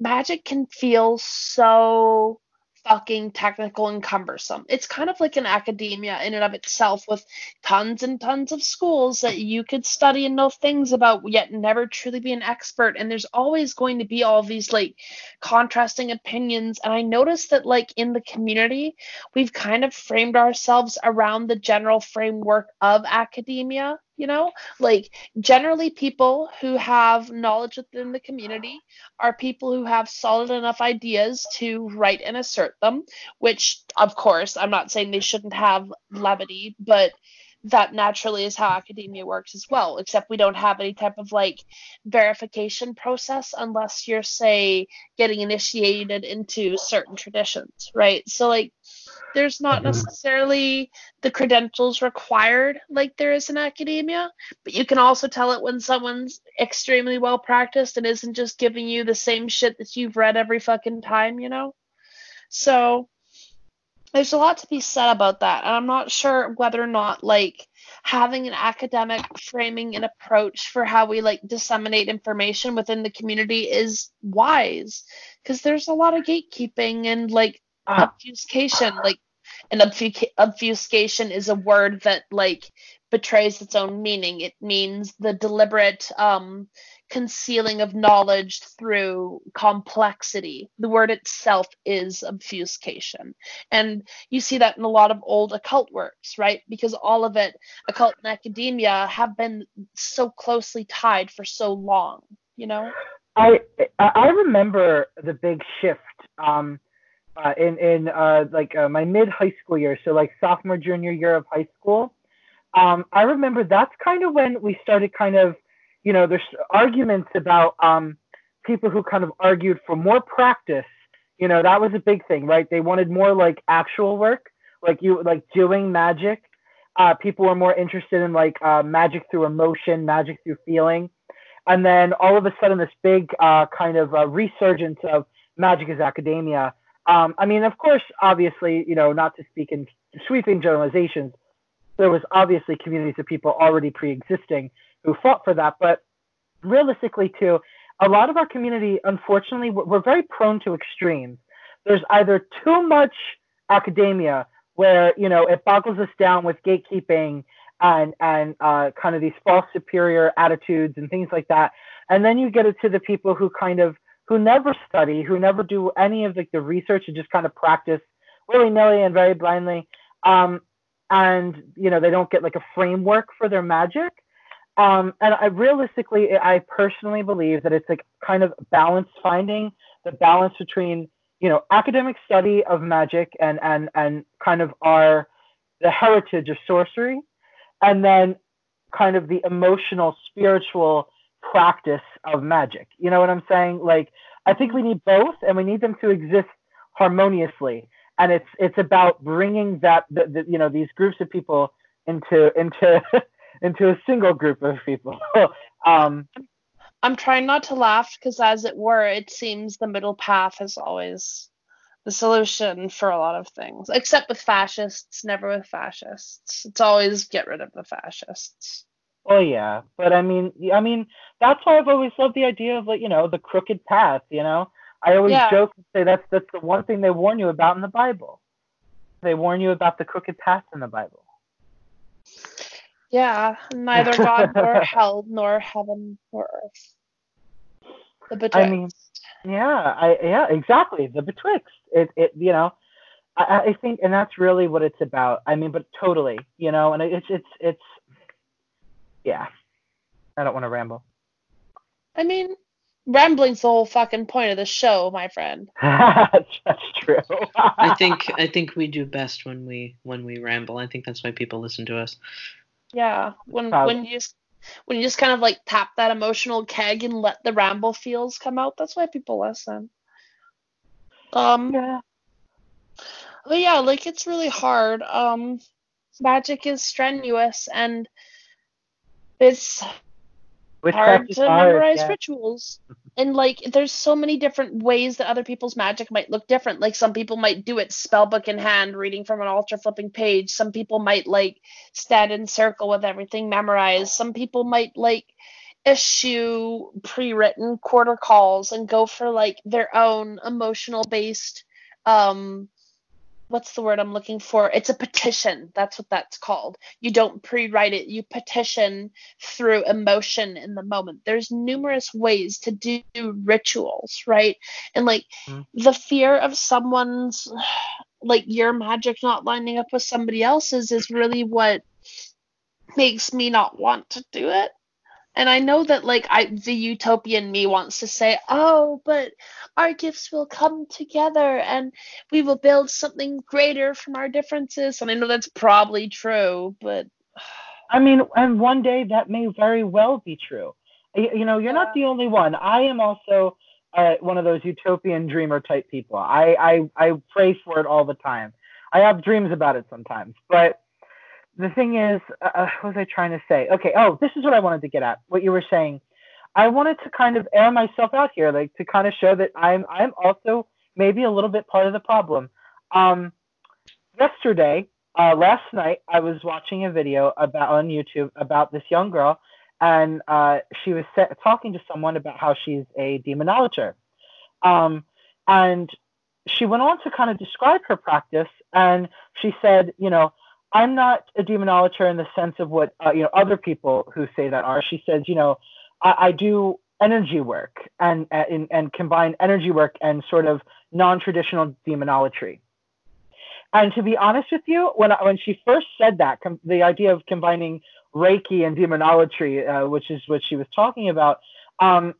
magic can feel so fucking technical and cumbersome. It's kind of like an academia in and of itself, with tons and tons of schools that you could study and know things about, yet never truly be an expert. And there's always going to be all these like contrasting opinions. And I noticed that like in the community, we've kind of framed ourselves around the general framework of academia. You know, like generally people who have knowledge within the community are people who have solid enough ideas to write and assert them, which, of course, I'm not saying they shouldn't have levity, but that naturally is how academia works as well, except we don't have any type of like verification process unless you're, say, getting initiated into certain traditions, right? So like, there's not necessarily the credentials required like there is in academia, but you can also tell it when someone's extremely well practiced and isn't just giving you the same shit that you've read every fucking time, you know? So there's a lot to be said about that. And I'm not sure whether or not like having an academic framing and approach for how we like disseminate information within the community is wise, because there's a lot of gatekeeping and like obfuscation, like an obfusc- obfuscation is a word that like betrays its own meaning. It means the deliberate um concealing of knowledge through complexity. The word itself is obfuscation, and you see that in a lot of old occult works, right? Because all of it, occult and academia, have been so closely tied for so long, you know. I I remember the big shift um Uh, in in uh, like uh, my mid high school year, so like sophomore junior year of high school, um, I remember that's kind of when we started kind of, you know, there's arguments about um, people who kind of argued for more practice. You know, that was a big thing, right? They wanted more like actual work, like you like doing magic. Uh, people were more interested in like uh, magic through emotion, magic through feeling, and then all of a sudden this big uh, kind of uh, resurgence of magic as academia. Um, I mean, of course, obviously, you know, not to speak in sweeping generalizations, there was obviously communities of people already pre-existing who fought for that. But realistically, too, a lot of our community, unfortunately, we're very prone to extremes. There's either too much academia where, you know, it boggles us down with gatekeeping and, and uh, kind of these false superior attitudes and things like that. And then you get it to the people who kind of who never study, who never do any of like the research and just kind of practice willy-nilly and very blindly. Um, and, you know, they don't get like a framework for their magic. Um, and I realistically, I personally believe that it's like kind of balance, finding the balance between, you know, academic study of magic and, and, and kind of our, the heritage of sorcery, and then kind of the emotional, spiritual practice of magic. You know what I'm saying? Like, I think we need both, and we need them to exist harmoniously. And it's it's about bringing that the, the, you know, these groups of people into into into a single group of people. um I'm trying not to laugh because, as it were, it seems the middle path is always the solution for a lot of things, except with fascists. Never with fascists. It's always get rid of the fascists. Oh yeah, but I mean, I mean, that's why I've always loved the idea of, like, you know, the crooked path. You know, I always yeah. joke and say that's that's the one thing they warn you about in the Bible. They warn you about the crooked path in the Bible. Yeah, neither God nor hell nor heaven nor earth. The betwixt. I mean, yeah, I yeah, exactly. The betwixt. It it you know, I I think, and that's really what it's about. I mean, but totally, you know, and it's it's it's. Yeah, I don't want to ramble. I mean, rambling's the whole fucking point of the show, my friend. That's true. I think I think we do best when we when we ramble. I think that's why people listen to us. Yeah, when Probably. when you just when you just kind of like tap that emotional keg and let the ramble feels come out. That's why people listen. Um. Yeah. But yeah, like it's really hard. Um, magic is strenuous, and it's hard to memorize yeah. rituals. And, like, there's so many different ways that other people's magic might look different. Like, some people might do it spellbook in hand, reading from an altar, flipping page. Some people might, like, stand in circle with everything memorized. Some people might, like, issue pre-written quarter calls and go for, like, their own emotional-based um what's the word I'm looking for? It's a petition. That's what that's called. You don't pre-write it. You petition through emotion in the moment. There's numerous ways to do rituals, right? And like mm. the fear of someone's, like your magic not lining up with somebody else's is really what makes me not want to do it. And I know that, like, I, the utopian me wants to say, oh, but our gifts will come together and we will build something greater from our differences. And I know that's probably true, but... I mean, and one day that may very well be true. You, you know, you're not the only one. I am also uh, one of those utopian dreamer type people. I, I, I pray for it all the time. I have dreams about it sometimes, but... The thing is, uh, what was I trying to say? Okay, oh, this is what I wanted to get at, what you were saying. I wanted to kind of air myself out here, like to kind of show that I'm I'm also maybe a little bit part of the problem. Um, yesterday, uh, last night, I was watching a video about on YouTube about this young girl, and uh, she was set, talking to someone about how she's a demonologer. Um, and she went on to kind of describe her practice, and she said, you know, I'm not a demonologer in the sense of what, uh, you know, other people who say that are. She says, you know, I, I do energy work and, and, and combine energy work and sort of non-traditional demonology. And to be honest with you, when I, when she first said that, com- the idea of combining Reiki and demonology, uh, which is what she was talking about, um,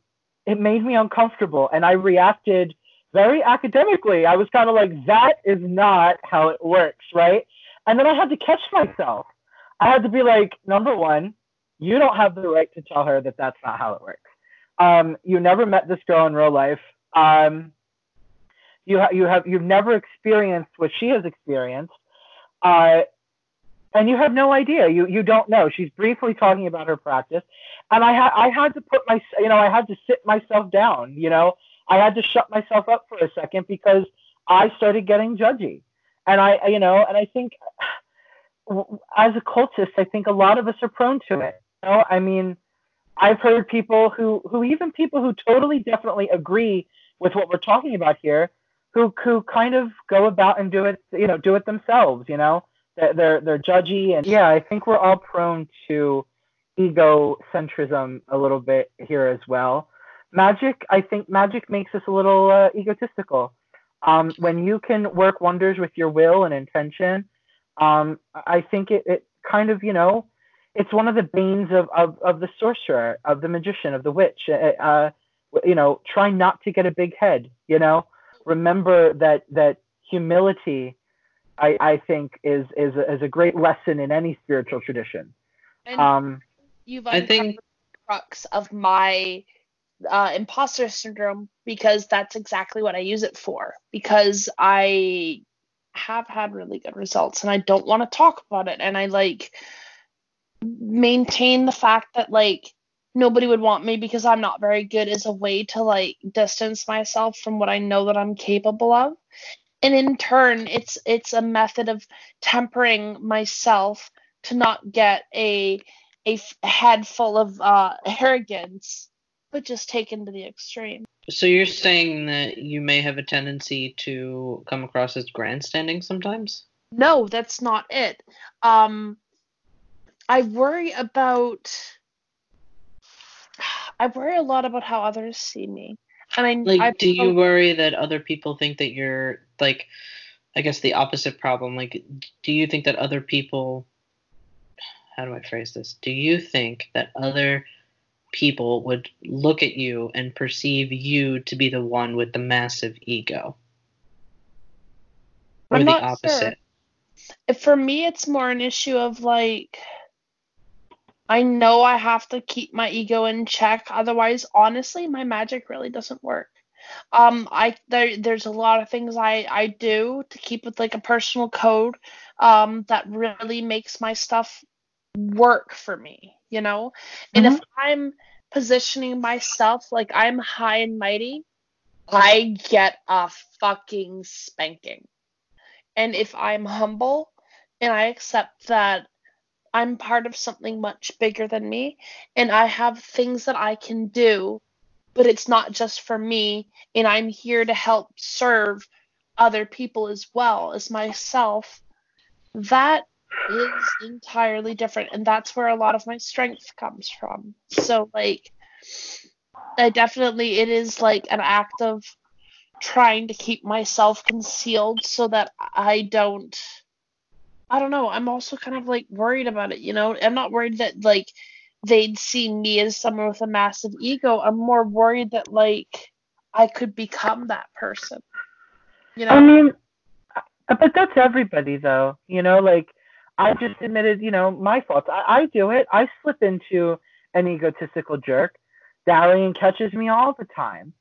it made me uncomfortable. And I reacted very academically. I was kind of like, that is not how it works, right? And then I had to catch myself. I had to be like, number one, you don't have the right to tell her that that's not how it works. Um, you never met this girl in real life. Um, you ha- you have you've never experienced what she has experienced, uh, and you have no idea. You you don't know. She's briefly talking about her practice, and I had I had to put my you know I had to sit myself down. You know I had to shut myself up for a second because I started getting judgy. And I, you know, and I think as a cultist, I think a lot of us are prone to it. You know? I mean, I've heard people who, who even people who totally definitely agree with what we're talking about here, who, who kind of go about and do it, you know, do it themselves, you know, they're, they're, they're judgy. And yeah, I think we're all prone to egocentrism a little bit here as well. Magic, I think magic makes us a little uh, egotistical. Um, when you can work wonders with your will and intention, um, I think it, it kind of, you know, it's one of the banes of, of, of the sorcerer, of the magician, of the witch. Uh, you know, try not to get a big head, you know. Remember that that humility, I, I think, is, is, a, is a great lesson in any spiritual tradition. And um, you've uncovered I think... the crux of my... Uh, imposter syndrome, because that's exactly what I use it for, because I have had really good results and I don't want to talk about it, and I like maintain the fact that like nobody would want me because I'm not very good as a way to like distance myself from what I know that I'm capable of. And in turn, it's it's a method of tempering myself to not get a a f- head full of uh, arrogance, but just taken to the extreme. So you're saying that you may have a tendency to come across as grandstanding sometimes? No, that's not it. Um, I worry about... I worry a lot about how others see me. And I, like, I, do you I, worry that other people think that you're, like, I guess the opposite problem. Like, do you think that other people... How do I phrase this? Do you think that other... people would look at you and perceive you to be the one with the massive ego, or I'm the not opposite? Sure. For me, it's more an issue of like, I know I have to keep my ego in check, otherwise, honestly, my magic really doesn't work. Um, I there there's a lot of things I I do to keep with like a personal code, um, that really makes my stuff work for me, you know. And mm-hmm. if I'm positioning myself like I'm high and mighty, I get a fucking spanking. And if I'm humble and I accept that I'm part of something much bigger than me and I have things that I can do, but it's not just for me, and I'm here to help serve other people as well as myself, that is entirely different. And that's where a lot of my strength comes from. So, like, I definitely, it is like an act of trying to keep myself concealed so that I don't, I don't know. I'm also kind of like worried about it, you know? I'm not worried that like they'd see me as someone with a massive ego. I'm more worried that like I could become that person, you know? I mean, but that's everybody though, you know? Like, I just admitted, you know, my faults. I, I do it. I slip into an egotistical jerk. Dalian catches me all the time.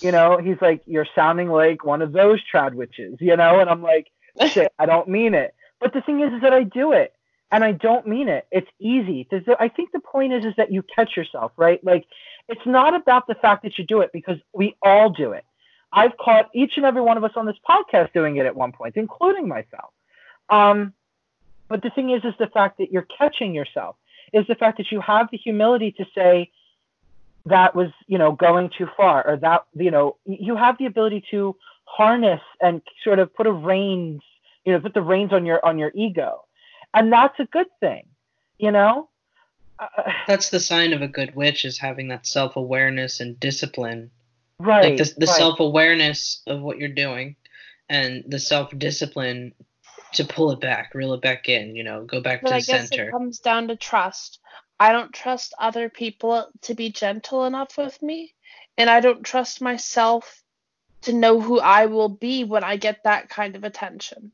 You know, he's like, "You're sounding like one of those trad witches," you know? And I'm like, shit, I don't mean it. But the thing is, is that I do it, and I don't mean it. It's easy. There's, I think the point is, is that you catch yourself, right? Like, it's not about the fact that you do it, because we all do it. I've caught each and every one of us on this podcast doing it at one point, including myself. Um, but the thing is, is the fact that you're catching yourself, is the fact that you have the humility to say that was, you know, going too far, or that, you know, you have the ability to harness and sort of put a reins, you know, put the reins on your on your ego. And that's a good thing, you know? Uh, that's the sign of a good witch, is having that self-awareness and discipline. Right. Like the, the right. self-awareness of what you're doing and the self-discipline to pull it back, reel it back in, you know, go back but to I the guess center. It comes down to trust. I don't trust other people to be gentle enough with me, and I don't trust myself to know who I will be when I get that kind of attention.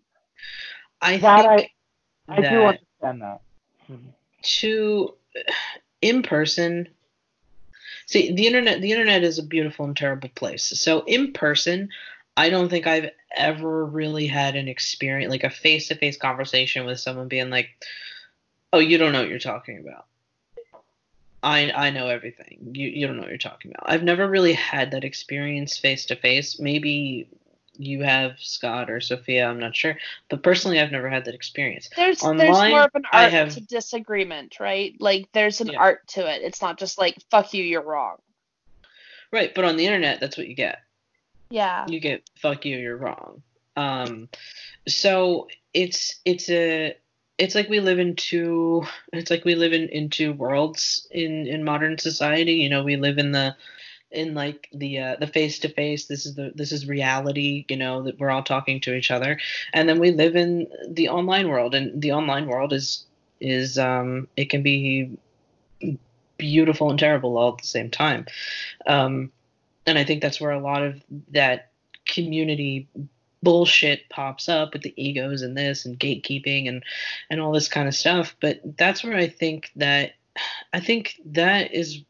I that think I, I that do understand that. Mm-hmm. To in person, see, the internet, the internet is a beautiful and terrible place. So in person, I don't think I've ever really had an experience, like a face-to-face conversation with someone being like, "Oh, you don't know what you're talking about. I I know everything. You you don't know what you're talking about." I've never really had that experience face to face. Maybe you have, Scott or Sophia, I'm not sure. But personally, I've never had that experience. There's Online, there's more of an art have, to disagreement, right? Like, there's an yeah. art to it. It's not just like, fuck you, you're wrong. Right, but on the internet, that's what you get. Yeah. You get, fuck you, you're wrong. Um, so it's it's a... It's like we live in two. It's like we live in, in two worlds in, in modern society. You know, we live in the, in like the uh, the face to face. This is the this is reality. You know, that we're all talking to each other, and then we live in the online world. And the online world is is um it can be beautiful and terrible all at the same time. Um, and I think that's where a lot of that community bullshit pops up, with the egos and this and gatekeeping and and all this kind of stuff. But that's where I think that I think that is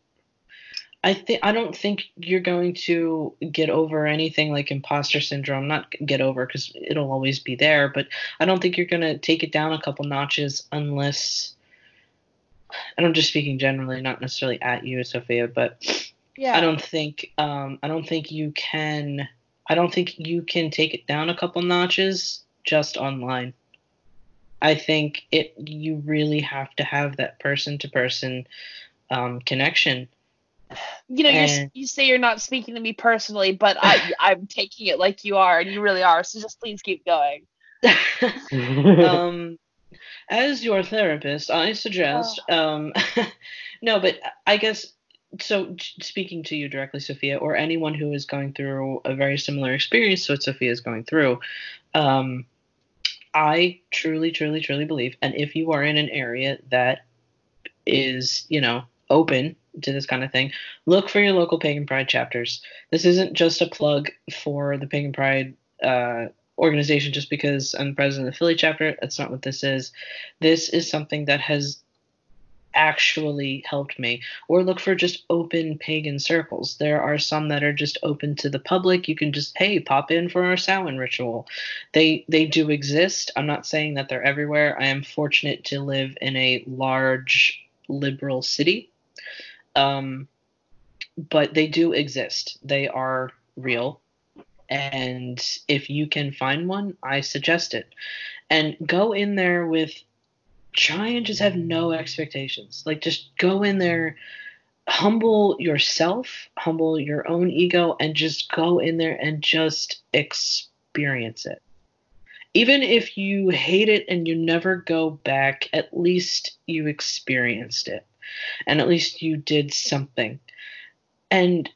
I think I don't think you're going to get over anything like imposter syndrome. Not get over, because it'll always be there, but I don't think you're gonna take it down a couple notches unless, and I'm just speaking generally, not necessarily at you, Sophia, but yeah, I don't think um I don't think you can I don't think you can take it down a couple notches just online. I think it you really have to have that person-to-person um, connection. You know, you're, you say you're not speaking to me personally, but I, I'm taking it like you are, and you really are, so just please keep going. um, as your therapist, I suggest... Oh. Um, no, but I guess... So speaking to you directly, Sophia, or anyone who is going through a very similar experience to what Sophia is going through, um, I truly, truly, truly believe, and if you are in an area that is, you know, open to this kind of thing, look for your local Pagan Pride chapters. This isn't just a plug for the Pagan Pride uh, organization just because I'm president of the Philly chapter. That's not what this is. This is something that has actually helped me. Or look for just open pagan circles. There are some that are just open to the public. You can just, hey, pop in for our Samhain ritual. They they do exist. I'm not saying that they're everywhere. I am fortunate to live in a large liberal city. Um, but they do exist. They are real. And if you can find one, I suggest it. And go in there with try and just have no expectations. Like, just go in there, humble yourself, humble your own ego, and just go in there and just ex- experience it. Even if you hate it and you never go back, at least you experienced it. And at least you did something. And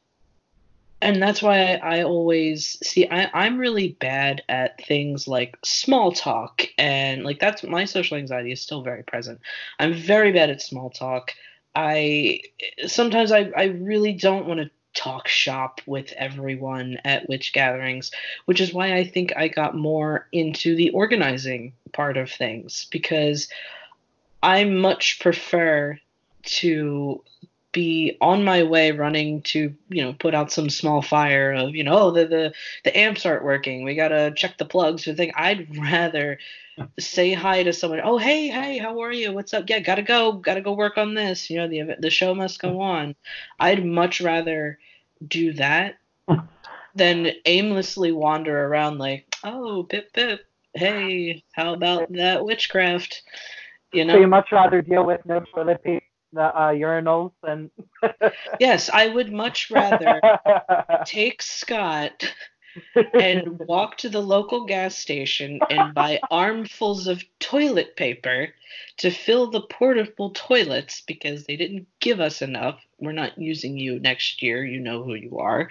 and that's why I, I always see I, I'm really bad at things like small talk, and like that's my social anxiety is still very present. I'm very bad at small talk. I sometimes I, I really don't want to talk shop with everyone at witch gatherings, which is why I think I got more into the organizing part of things, because I much prefer to be on my way running to, you know, put out some small fire of, you know, oh, the the, the amps aren't working, we gotta check the plugs or thing. I'd rather say hi to someone. Oh, hey, hey, how are you? What's up? Yeah, gotta go, gotta go work on this. You know, the event, the show must go on. I'd much rather do that than aimlessly wander around like, oh, pip pip, hey, how about that witchcraft? You know. So you much rather deal with no toilet paper, the uh, urinals, and yes, I would much rather take Scott and walk to the local gas station and buy armfuls of toilet paper to fill the portable toilets because they didn't give us enough. We're not using you next year. You know who you are.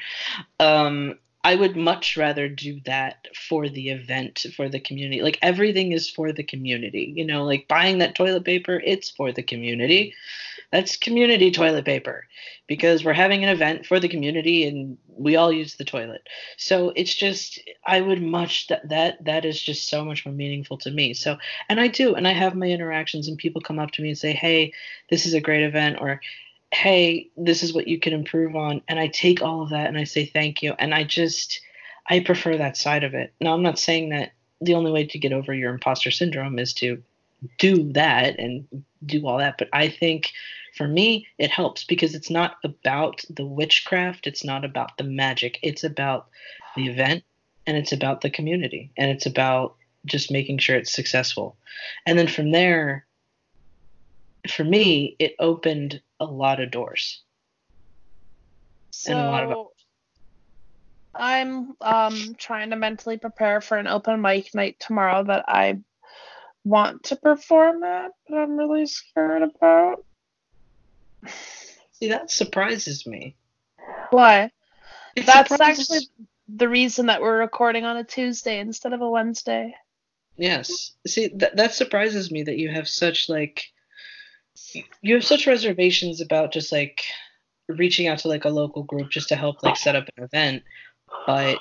Um, I would much rather do that for the event, for the community. Like, everything is for the community. You know, like buying that toilet paper, it's for the community. That's community toilet paper because we're having an event for the community and we all use the toilet. So it's just, I would much, that, that, that is just so much more meaningful to me. So, and I do, and I have my interactions and people come up to me and say, hey, this is a great event, or hey, this is what you can improve on. And I take all of that and I say thank you. And I just, I prefer that side of it. Now, I'm not saying that the only way to get over your imposter syndrome is to do that and do all that. But I think for me, it helps because it's not about the witchcraft. It's not about the magic. It's about the event, and it's about the community, and it's about just making sure it's successful. And then from there, for me, it opened a lot of doors. So and a lot of I'm um, trying to mentally prepare for an open mic night tomorrow that I want to perform at, but I'm really scared about. See, that surprises me. Why? It That's surprises... actually the reason that we're recording on a Tuesday instead of a Wednesday. Yes. See, th- that surprises me that you have such, like, you have such reservations about just like reaching out to like a local group just to help like set up an event, but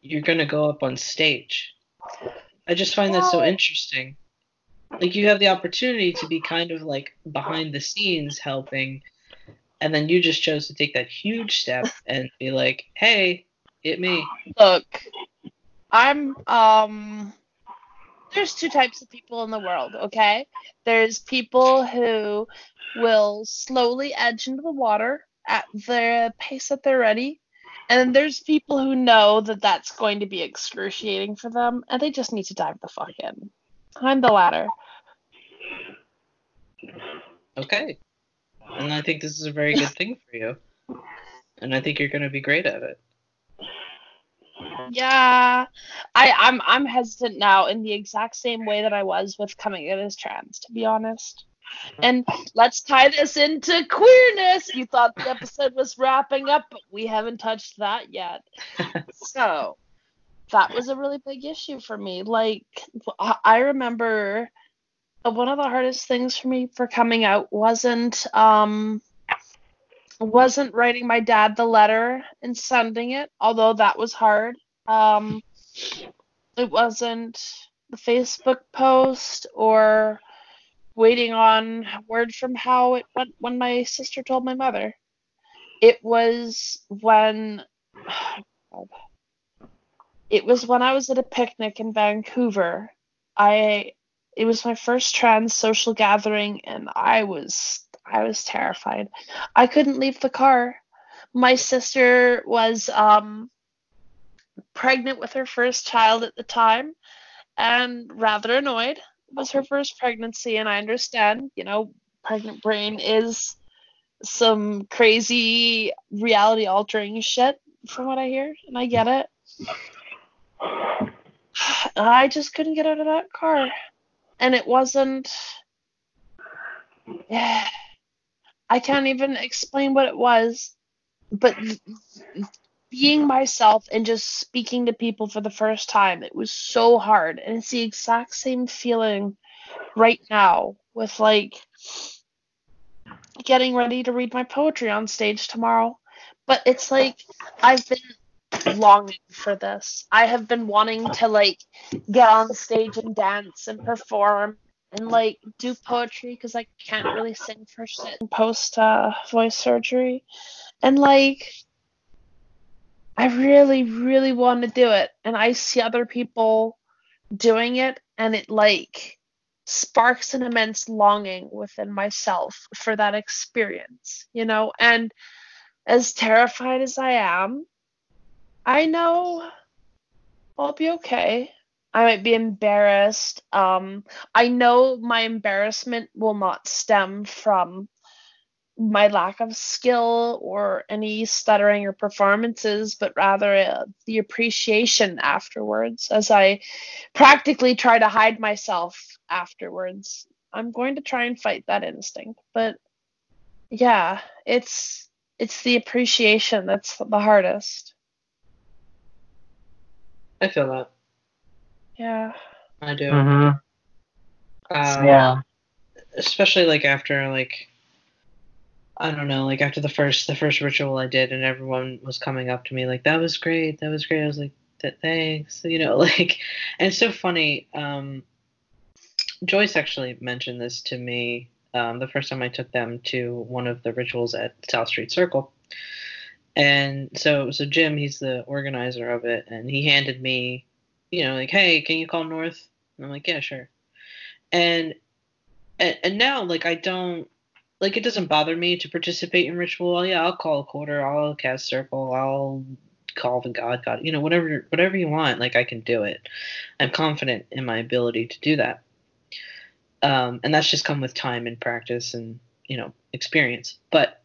you're gonna go up on stage. I just find that so interesting. Like, you have the opportunity to be kind of like behind the scenes helping, and then you just chose to take that huge step and be like, hey, it me. Look, I'm um there's two types of people in the world, okay? There's people who will slowly edge into the water at the pace that they're ready. And then there's people who know that that's going to be excruciating for them, and they just need to dive the fuck in. I'm the latter. Okay. And I think this is a very good thing for you. And I think you're going to be great at it. Yeah, I, I'm I'm hesitant now in the exact same way that I was with coming out as trans, to be honest. And let's tie this into queerness. You thought the episode was wrapping up, but we haven't touched that yet. So that was a really big issue for me. Like, I remember one of the hardest things for me for coming out wasn't um. wasn't writing my dad the letter and sending it, although that was hard. Um, it wasn't the Facebook post or waiting on word from how it went when my sister told my mother. It was when oh it was when I was at a picnic in Vancouver. I it was my first trans social gathering, and I was I was terrified. I couldn't leave the car. My sister was um, pregnant with her first child at the time, and rather annoyed. It was her first pregnancy, and I understand, you know, pregnant brain is some crazy reality altering shit from what I hear, and I get it. I just couldn't get out of that car. And it wasn't... I can't even explain what it was, but being myself and just speaking to people for the first time, it was so hard. And it's the exact same feeling right now with, like, getting ready to read my poetry on stage tomorrow. But it's like, I've been longing for this. I have been wanting to, like, get on stage and dance and perform and, like, do poetry, because I can't really sing for shit and post uh, voice surgery. And, like, I really, really want to do it. And I see other people doing it, and it, like, sparks an immense longing within myself for that experience, you know? And as terrified as I am, I know I'll be okay. I might be embarrassed. Um, I know my embarrassment will not stem from my lack of skill or any stuttering or performances, but rather uh, the appreciation afterwards, as I practically try to hide myself afterwards. I'm going to try and fight that instinct. But yeah, it's it's the appreciation that's the hardest. I feel that. Yeah. I do. Mm-hmm. Uh, yeah. Especially, like, after, like, I don't know, like, after the first the first ritual I did, and everyone was coming up to me, like, that was great, that was great. I was like, thanks, you know, like, and it's so funny. Um, Joyce actually mentioned this to me um, the first time I took them to one of the rituals at South Street Circle. And so, so Jim, he's the organizer of it, and he handed me, you know, like, hey, can you call North? And I'm like, yeah, sure. And, and and now, like, I don't, like, it doesn't bother me to participate in ritual. Yeah, I'll call a quarter, I'll cast circle, I'll call the god, god, you know, whatever, whatever you want, like, I can do it. I'm confident in my ability to do that. Um, and that's just come with time and practice and, you know, experience. But,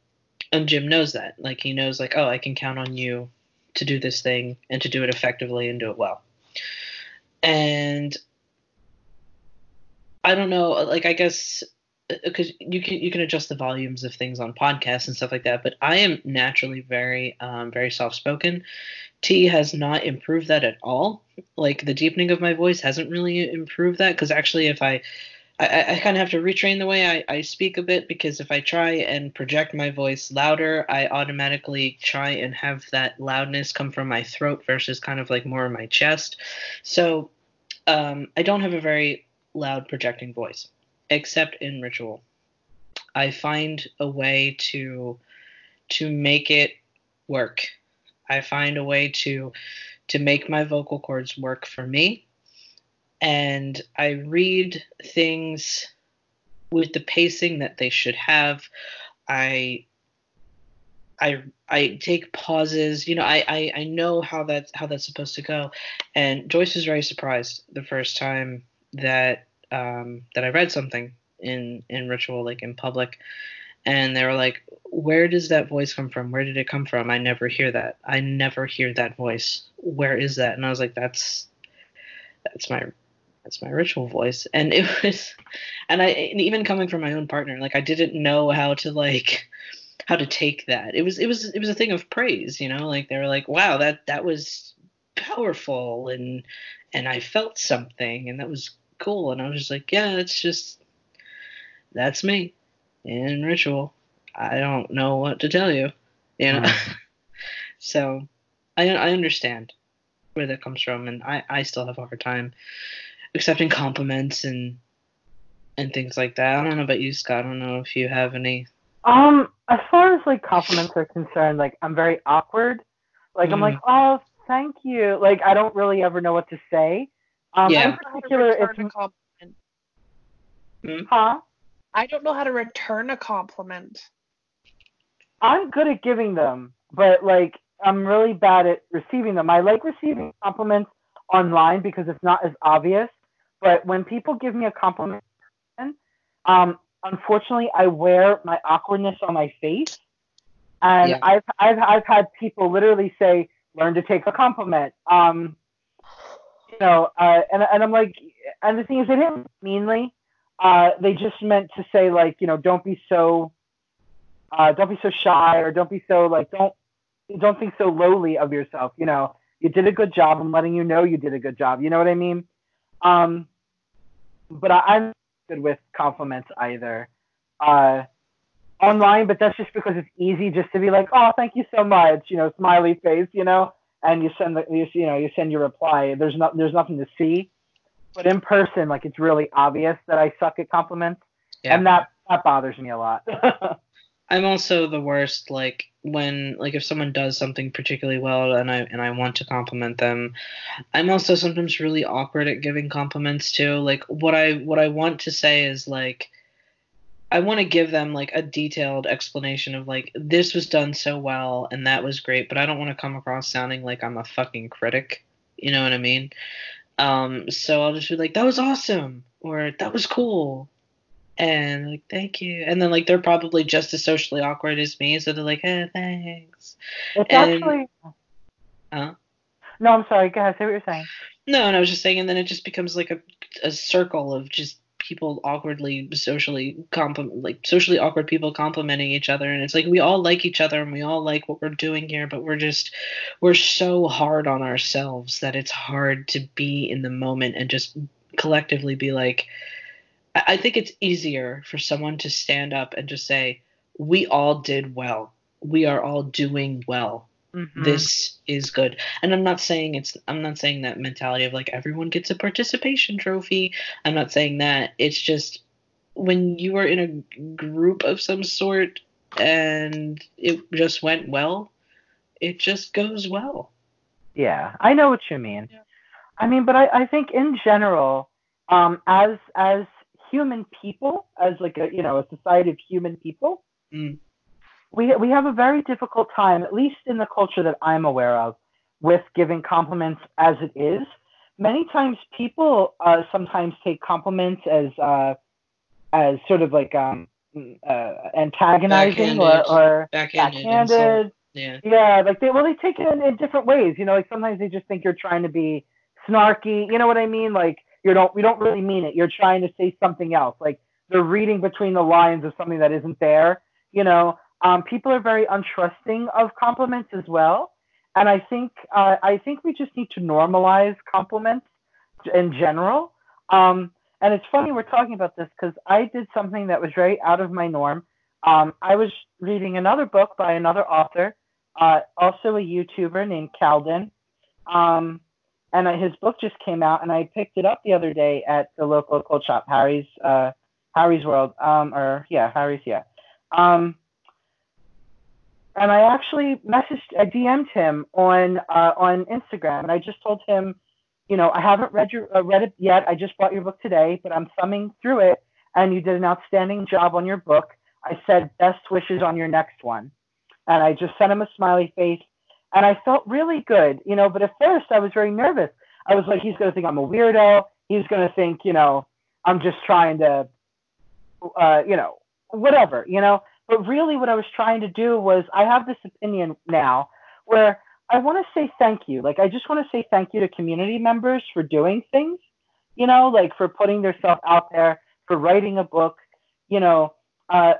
and Jim knows that. Like, he knows, like, oh, I can count on you to do this thing and to do it effectively and do it well. And I don't know, like, I guess, because you can you can adjust the volumes of things on podcasts and stuff like that, but I am naturally very, um, very soft-spoken. T has not improved that at all. Like, the deepening of my voice hasn't really improved that, because actually if I, I, I kind of have to retrain the way I, I speak a bit, because if I try and project my voice louder, I automatically try and have that loudness come from my throat versus kind of like more in my chest. So um, I don't have a very loud projecting voice, except in ritual. I find a way to to make it work. I find a way to to make my vocal cords work for me. And I read things with the pacing that they should have. I I I take pauses. You know, I, I, I know how that's how that's supposed to go. And Joyce was very surprised the first time that um, that I read something in, in ritual, like in public. And they were like, where does that voice come from? Where did it come from? I never hear that. I never hear that voice. Where is that? And I was like, that's that's my That's my ritual voice. And it was, and I, and even coming from my own partner, like, I didn't know how to, like, how to take that. It was, it was, it was a thing of praise, you know, like, they were like, wow, that, that was powerful. And, and I felt something, and that was cool. And I was just like, yeah, it's just, that's me in ritual. I don't know what to tell you, you know? Mm-hmm. So I, I understand where that comes from. And I, I still have a hard time accepting compliments and and things like that. I don't know about you, Scott. I don't know if you have any. Um, as far as, like, compliments are concerned, like, I'm very awkward. Like, mm. I'm like, oh, thank you. Like, I don't really ever know what to say. Um, yeah. In particular, it's a compliment. Hmm? Huh? I don't know how to return a compliment. I'm good at giving them, but, like, I'm really bad at receiving them. I like receiving compliments online because it's not as obvious. But when people give me a compliment, um, unfortunately, I wear my awkwardness on my face. And yeah. I've, I've I've had people literally say, learn to take a compliment. Um, you know, uh, and and I'm like, and the thing is, they didn't meanly. Uh, they just meant to say, like, you know, don't be so, uh, don't be so shy, or don't be so, like, don't, don't think so lowly of yourself. You know, you did a good job. I'm letting you know you did a good job. You know what I mean? Um, but I, I'm good with compliments either, uh, online. But that's just because it's easy just to be like, oh, thank you so much. You know, smiley face. You know, and you send the, you, you know, you send your reply. There's not, there's nothing to see. But in person, like, it's really obvious that I suck at compliments, yeah. and that, that bothers me a lot. I'm also the worst, like, when, like, if someone does something particularly well and I and I want to compliment them, I'm also sometimes really awkward at giving compliments, too. Like, what I what I want to say is, like, I want to give them, like, a detailed explanation of, like, this was done so well and that was great, but I don't want to come across sounding like I'm a fucking critic. You know what I mean? Um, so I'll just be like, that was awesome, or that was cool, and like, thank you. And then, like, they're probably just as socially awkward as me, so they're like, hey, thanks. It's and, actually. Huh? No, I'm sorry. Go ahead. Say what you're saying. No, and I was just saying, and then it just becomes like a a circle of just people awkwardly socially compliment, like socially awkward people complimenting each other, and it's like we all like each other and we all like what we're doing here, but we're just we're so hard on ourselves that it's hard to be in the moment and just collectively be like, I, I think it's easier for someone to stand up and just say, we all did well, we are all doing well. Mm-hmm. This is good. And I'm not saying it's I'm not saying that mentality of like everyone gets a participation trophy. I'm not saying that. It's just when you are in a group of some sort and it just went well, it just goes well. Yeah, I know what you mean. Yeah. I mean, but I, I think in general, um, as as human people, as like a you know a society of human people. Mm. We we have a very difficult time, at least in the culture that I'm aware of, with giving compliments as it is. Many times people uh, sometimes take compliments as uh, as sort of like um, uh, antagonizing backhanded. or, or backhanded. backhanded. Yeah. yeah, like they well they take it in, in different ways. You know, like sometimes they just think you're trying to be snarky. You know what I mean? Like you don't we don't really mean it. You're trying to say something else. Like they're reading between the lines of something that isn't there. You know. Um, people are very untrusting of compliments as well, and I think uh, I think we just need to normalize compliments in general. Um, and it's funny we're talking about this because I did something that was very out of my norm. Um, I was reading another book by another author, uh, also a YouTuber named Calden, um, and I, his book just came out, and I picked it up the other day at the local cult shop, Harry's uh, Harry's World, um, or yeah, Harry's, yeah. Um, And I actually messaged, I D M'd him on uh, on Instagram, and I just told him, you know, I haven't read your uh, read it yet. I just bought your book today, but I'm thumbing through it, and you did an outstanding job on your book. I said best wishes on your next one, and I just sent him a smiley face, and I felt really good, you know. But at first, I was very nervous. I was like, he's gonna think I'm a weirdo. He's gonna think, you know, I'm just trying to, uh, you know, whatever, you know. But really what I was trying to do was I have this opinion now where I want to say thank you. Like, I just want to say thank you to community members for doing things, you know, like for putting themselves out there, for writing a book, you know, uh,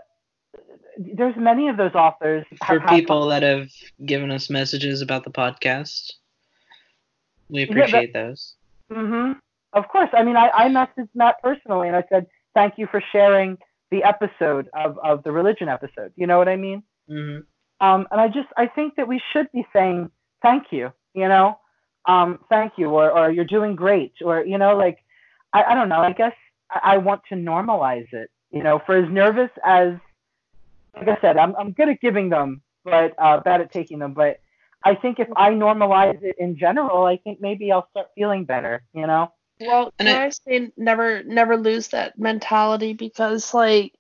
there's many of those authors. For people that have given us messages about the podcast. We appreciate yeah, but, those. Mm-hmm. Of course. I mean, I, I messaged Matt personally and I said, thank you for sharing the episode of, of the religion episode. You know what I mean? Mm-hmm. Um, and I just, I think that we should be saying, thank you, you know, um, thank you, or, or you're doing great, or, you know, like, I, I don't know, I guess I, I want to normalize it, you know, for as nervous as, like I said, I'm, I'm good at giving them, but uh, bad at taking them. But I think if I normalize it in general, I think maybe I'll start feeling better, you know? Well, and I say never, never lose that mentality because, like,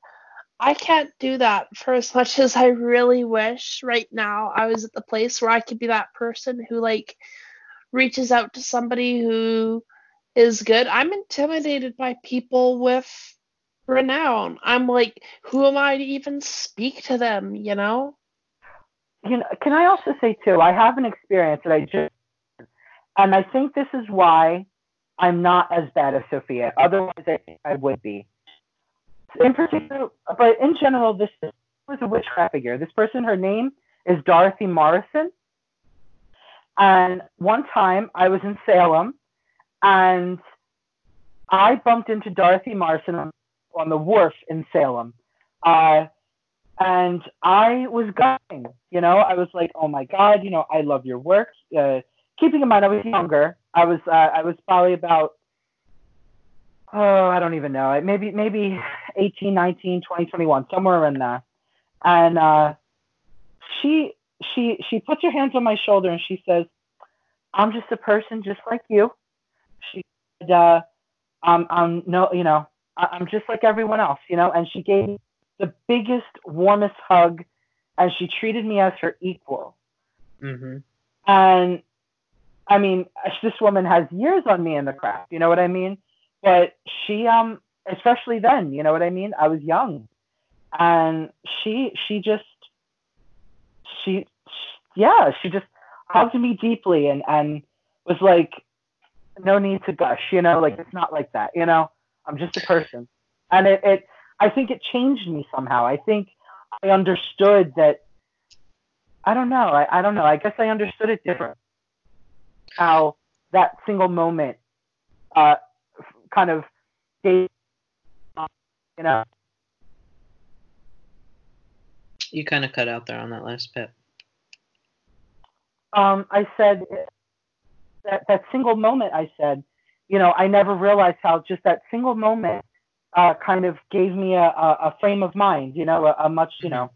I can't do that for as much as I really wish right now. I was at the place where I could be that person who, like, reaches out to somebody who is good. I'm intimidated by people with renown. I'm like, who am I to even speak to them, you know? You know, can I also say, too, I have an experience that I just, and I think this is why I'm not as bad as Sophia. Otherwise, I, I would be. In particular, but in general, this was a witchcraft figure. This person, her name is Dorothy Morrison. And one time, I was in Salem, and I bumped into Dorothy Morrison on the wharf in Salem. Uh, and I was going, you know, I was like, oh my God, you know, I love your work. Uh, keeping in mind, I was younger. I was, uh, I was probably about, oh, I don't even know. Maybe, maybe eighteen, nineteen, twenty, twenty-one, somewhere around there. And uh, she, she, she puts her hands on my shoulder and she says, I'm just a person just like you. She said, uh, I'm, I'm no, you know, I'm just like everyone else, you know, and she gave me the biggest, warmest hug, and she treated me as her equal. Mm-hmm. And, I mean, this woman has years on me in the craft, you know what I mean? But she, um, especially then, you know what I mean? I was young. And she, she just, she, she yeah, she just hugged me deeply and, and was like, no need to gush, you know, like, it's not like that, you know? I'm just a person. And it, it, I think it changed me somehow. I think I understood that, I don't know, I, I don't know, I guess I understood it different. How that single moment uh, kind of gave, you know. You kind of cut out there on that last bit. Um, I said, that, that single moment I said, you know, I never realized how just that single moment uh, kind of gave me a, a frame of mind, you know, a, a much, you know,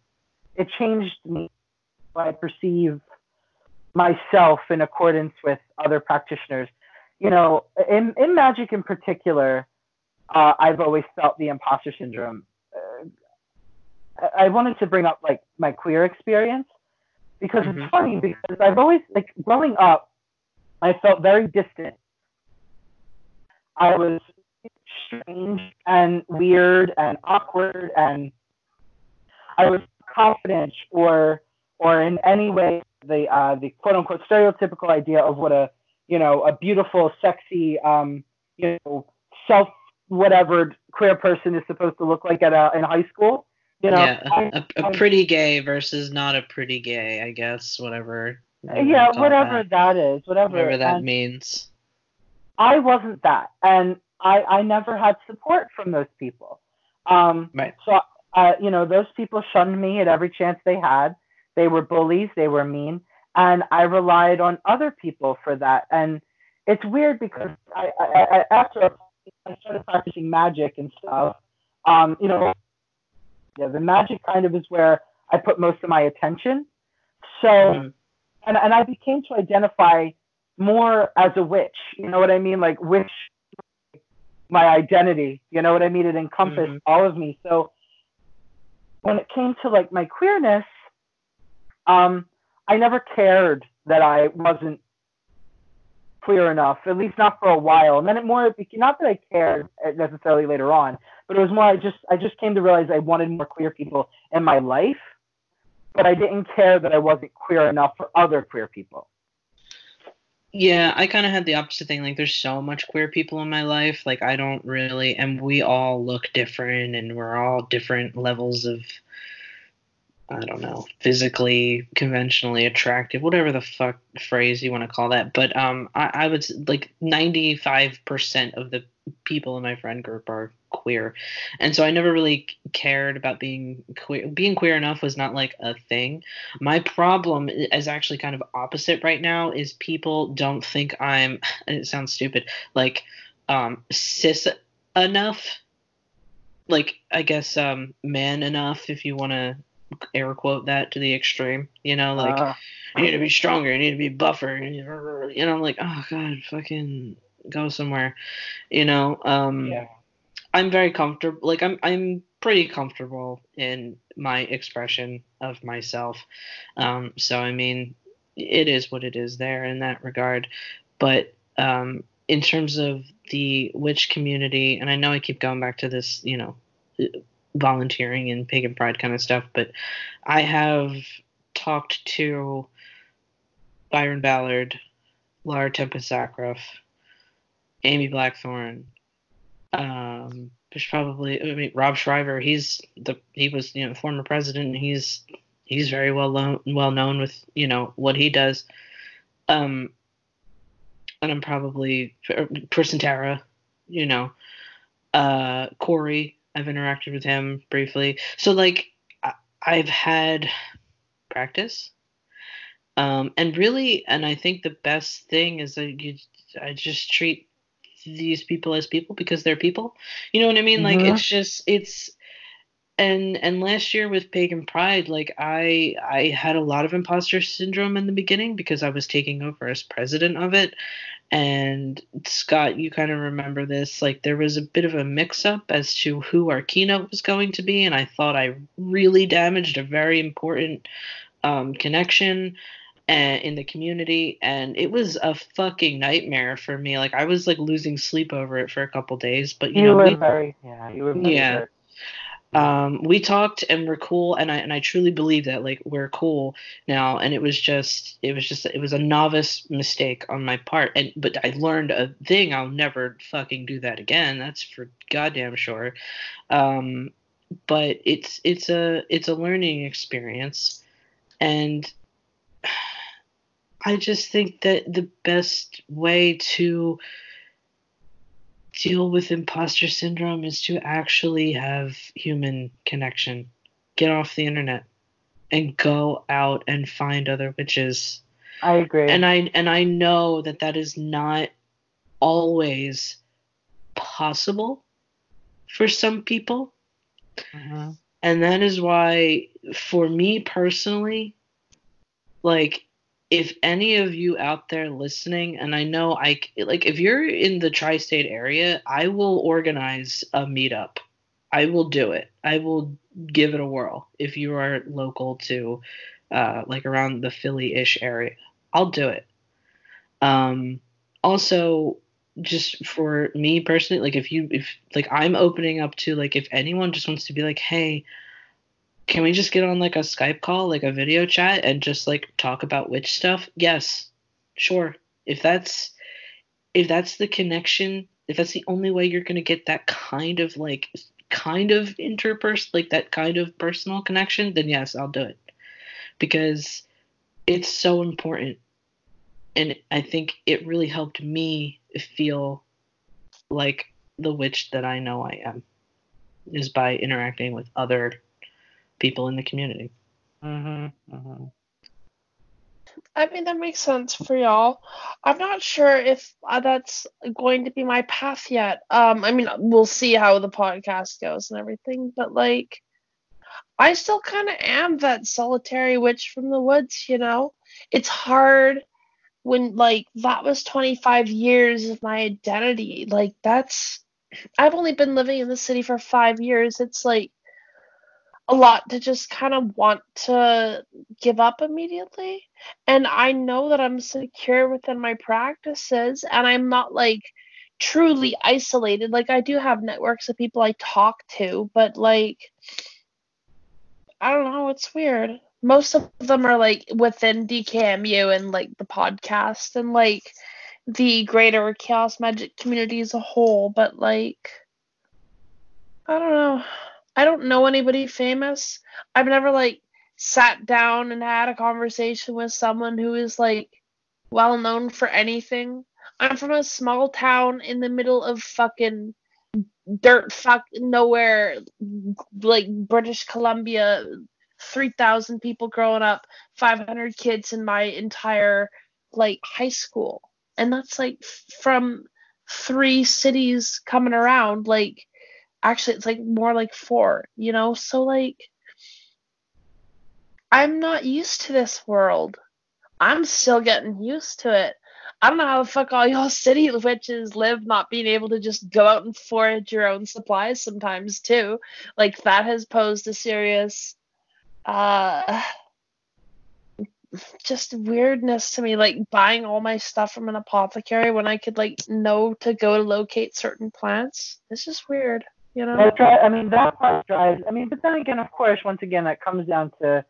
it changed me how I perceive myself in accordance with other practitioners. You know, in, in magic in particular, uh, I've always felt the imposter syndrome. Uh, I wanted to bring up, like, my queer experience because mm-hmm. it's funny because I've always, like, growing up, I felt very distant. I was strange and weird and awkward, and I was confident or or in any way the uh, the quote unquote stereotypical idea of what a you know a beautiful, sexy, um, you know self whatever queer person is supposed to look like at a, in high school. You know, yeah, I, a, a pretty I, gay versus not a pretty gay, I guess, whatever. Yeah, whatever that. that is, whatever whatever that and, means. I wasn't that, and I, I never had support from those people. Um, right. So, uh, you know, those people shunned me at every chance they had. They were bullies. They were mean. And I relied on other people for that. And it's weird because I, I, I, after I started practicing magic and stuff, um, you know, yeah, the magic kind of is where I put most of my attention. So, mm-hmm. and, and I became to identify more as a witch, you know what I mean? Like, witch, my identity, you know what I mean? It encompassed mm-hmm. all of me. So when it came to, like, my queerness, um, I never cared that I wasn't queer enough, at least not for a while. And then it more, not that I cared necessarily later on, but it was more, I just, I just came to realize I wanted more queer people in my life, but I didn't care that I wasn't queer enough for other queer people. Yeah, I kind of had the opposite thing. Like, there's so much queer people in my life. Like, I don't really, and we all look different, and we're all different levels of, I don't know, physically, conventionally attractive, whatever the fuck phrase you want to call that. But um, I, I would, like, ninety-five percent of the people in my friend group are queer. And so I never really cared about being queer. Being queer enough was not like a thing. My problem is actually kind of opposite right now is people don't think I'm, it sounds stupid, like um, cis enough, like, I guess um, man enough, if you want to air quote that to the extreme, you know, like uh, you need to be stronger, you need to be buffer, you know, I'm like, oh God, fucking go somewhere, you know, um, yeah. I'm very comfortable, like, I'm I'm pretty comfortable in my expression of myself, um, so, I mean, it is what it is there in that regard, but um, in terms of the witch community, and I know I keep going back to this, you know, volunteering and Pagan Pride kind of stuff, but I have talked to Byron Ballard, Lara Tempest Zachroff, Amy Blackthorne. Um, there's probably, I mean, Rob Shriver. He's the he was you know former president. And he's he's very well lo- well known with you know what he does. Um, and I'm probably Prisantara. You know, uh, Corey. I've interacted with him briefly. So like I, I've had practice. Um, and really, and I think the best thing is that you, I just treat these people as people because they're people. You know what I mean? Mm-hmm. Like, it's just, it's, and, and last year with Pagan Pride, like I, I had a lot of imposter syndrome in the beginning because I was taking over as president of it. And Scott, you kind of remember this, like there was a bit of a mix up as to who our keynote was going to be. And I thought I really damaged a very important um, connection and in the community, and it was a fucking nightmare for me. Like I was like losing sleep over it for a couple days, but you, you know, were we, very, yeah, you were very yeah. Um, we talked and we're cool. And I, and I truly believe that like we're cool now. And it was just, it was just, it was a novice mistake on my part. And, but I learned a thing. I'll never fucking do that again. That's for goddamn sure. Um, but it's, it's a, it's a learning experience. And I just think that the best way to deal with imposter syndrome is to actually have human connection. Get off the internet and go out and find other witches. I agree. And I and I know that that is not always possible for some people. Uh-huh. And that is why, for me personally, like, if any of you out there listening, and I know I like if you're in the tri-state area, I will organize a meetup. I will do it. I will give it a whirl. If you are local to uh, like around the Philly-ish area, I'll do it. Um, also, just for me personally, like if you if like I'm opening up to like if anyone just wants to be like, hey, can we just get on like a Skype call, like a video chat, and just like talk about witch stuff? Yes, sure. If that's if that's the connection, if that's the only way you're gonna get that kind of like kind of interpers like that kind of personal connection, then yes, I'll do it because it's so important. And I think it really helped me feel like the witch that I know I am is by interacting with other people in the community. Mm-hmm, mm-hmm. I mean, that makes sense for y'all. I'm not sure if uh, that's going to be my path yet. Um, I mean, we'll see how the podcast goes and everything, but like, I still kind of am that solitary witch from the woods, you know? It's hard when, like, that was twenty-five years of my identity. Like, that's, I've only been living in the city for five years. It's like, a lot to just kind of want to give up immediately. And I know that I'm secure within my practices and I'm not like truly isolated. Like I do have networks of people I talk to, but like, I don't know. It's weird. Most of them are like within D K M U and like the podcast and like the greater chaos magic community as a whole. But like, I don't know. I don't know anybody famous. I've never, like, sat down and had a conversation with someone who is, like, well-known for anything. I'm from a small town in the middle of fucking dirt fuck nowhere, like, British Columbia, three thousand people growing up, five hundred kids in my entire, like, high school. And that's, like, from three cities coming around, like, actually, it's, like, more like four, you know? So, like, I'm not used to this world. I'm still getting used to it. I don't know how the fuck all y'all city witches live not being able to just go out and forage your own supplies sometimes, too. Like, that has posed a serious, uh, just weirdness to me. Like, buying all my stuff from an apothecary when I could, like, know to go to locate certain plants. It's just weird. You know? That drive, I mean, that part drives, I mean, but then again, of course, once again, that comes down to,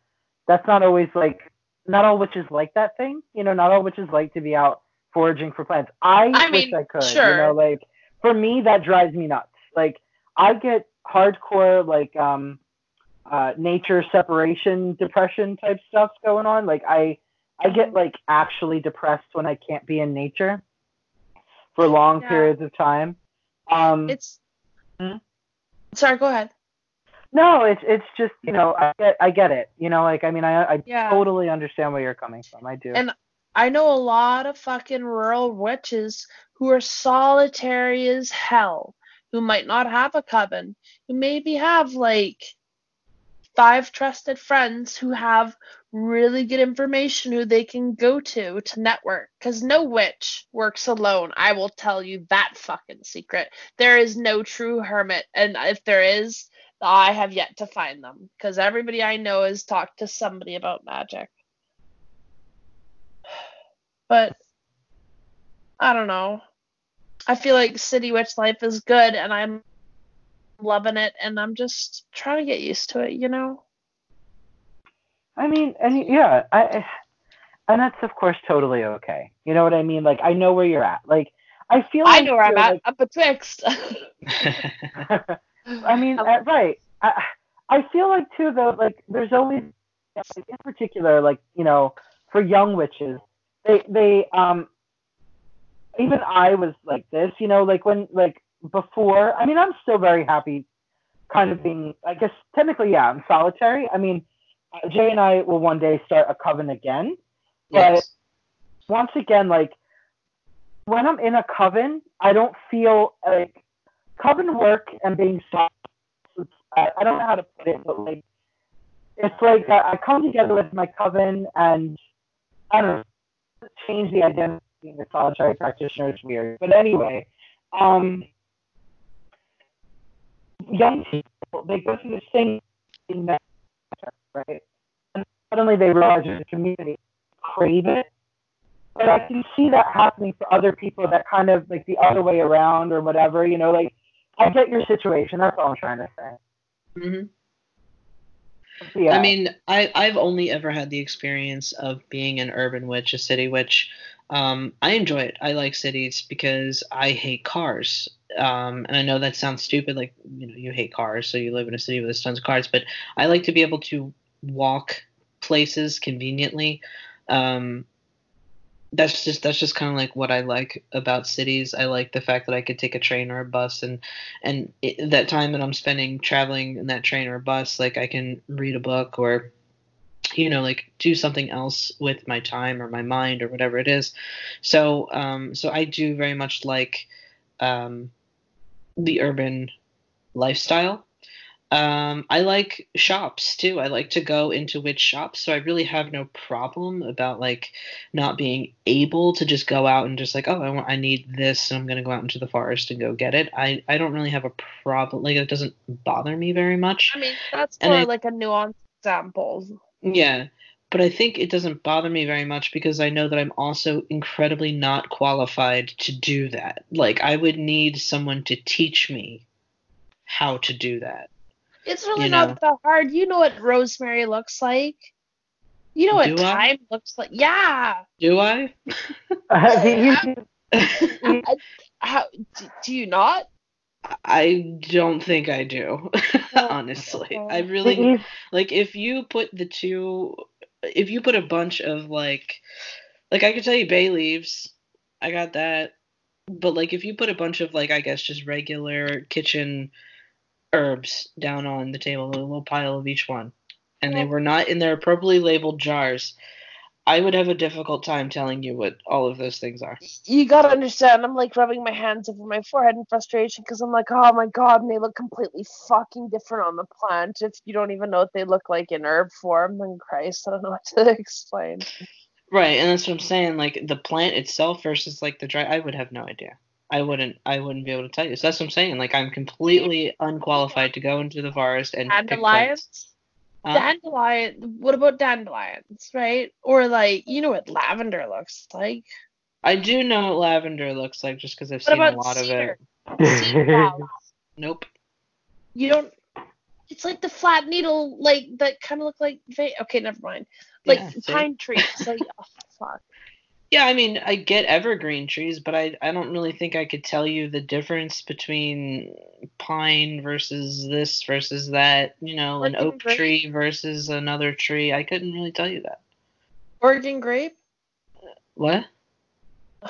that's not always like, not all witches like that thing, you know, not all witches like to be out foraging for plants. I, I wish mean, I could. Sure. You know, like for me that drives me nuts. Like I get hardcore like um uh nature separation depression type stuff going on. Like I I get like actually depressed when I can't be in nature for long yeah. periods of time. Um It's hmm? Sorry, go ahead. No, it's it's just, you know, I get I get it. You know, like I mean I I yeah. totally understand where you're coming from. I do. And I know a lot of fucking rural witches who are solitary as hell, who might not have a coven, who maybe have like five trusted friends who have really good information who they can go to to network, because no witch works alone. I will tell you that fucking secret. There is no true hermit, and if there is, I have yet to find them, because everybody I know has talked to somebody about magic. But I don't know. I feel like city witch life is good, and I'm loving it, and I'm just trying to get used to it, you know? I mean, and yeah, I, and that's, of course, totally okay. You know what I mean? Like, I know where you're at. Like, I feel like I know where I'm at, like, up betwixt. I mean, um, right. I, I feel like, too, though, like, there's always, in particular, like, you know, for young witches, they, they, um, even I was like this, you know, like, when, like, before, I mean, I'm still very happy kind of being, I guess, technically, yeah, I'm solitary. I mean, Jay and I will one day start a coven again. But yes. Once again, like, when I'm in a coven, I don't feel, like, coven work and being solitary, I, I don't know how to put it, but, like, it's like I, I come together with my coven, and I don't know, change the identity of being a solitary practitioner is weird. But anyway, um... young people, they go through the same thing, right? And suddenly they realize the community crave it. But I can see that happening for other people that kind of like the other way around or whatever, you know, like I get your situation. That's all I'm trying to say. Mm-hmm. Yeah. I mean, I, I've only ever had the experience of being an urban witch, a city witch. Um, I enjoy it. I like cities because I hate cars. Um, and I know that sounds stupid, like, you know, you hate cars, so you live in a city with tons of cars, but I like to be able to walk places conveniently. Um, that's just, that's just kind of like what I like about cities. I like the fact that I could take a train or a bus, and, and it, that time that I'm spending traveling in that train or bus, like I can read a book or, you know, like do something else with my time or my mind or whatever it is. So, um, so I do very much like, um, the urban lifestyle. Um, I like shops too. I like to go into witch shops, so I really have no problem about like not being able to just go out and just like, oh, I want, I need this, and I'm gonna go out into the forest and go get it. I, I don't really have a problem. Like it doesn't bother me very much. I mean, that's more like a nuanced example. Yeah. But I think it doesn't bother me very much because I know that I'm also incredibly not qualified to do that. Like, I would need someone to teach me how to do that. It's really you know? not that hard. You know what rosemary looks like. You know what do thyme I? looks like. Yeah. Do I? How, do you not? I don't think I do, honestly. Okay. I really, like, if you put the two... If you put a bunch of, like, like, I could tell you bay leaves, I got that, but, like, if you put a bunch of, like, I guess just regular kitchen herbs down on the table, a little pile of each one, and they were not in their appropriately labeled jars, I would have a difficult time telling you what all of those things are. You gotta understand, I'm, like, rubbing my hands over my forehead in frustration, because I'm like, oh, my God, and they look completely fucking different on the plant. If you don't even know what they look like in herb form, then Christ, I don't know what to explain. Right, and that's what I'm saying, like, the plant itself versus, like, the dry, I would have no idea. I wouldn't, I wouldn't be able to tell you. So that's what I'm saying, like, I'm completely unqualified to go into the forest and pick plants. Um, dandelion, what about dandelions, right? Or like, you know what lavender looks like. I do know what lavender looks like just because I've what seen a lot cedar? of it. Cedar nope. You don't, it's like the flat needle, like that kind of look like, okay, never mind. Like yeah, pine trees, like, oh fuck. Yeah, I mean, I get evergreen trees, but I, I don't really think I could tell you the difference between pine versus this versus that, you know, Oregon an oak grape. Tree versus another tree. I couldn't really tell you that. Oregon grape? What?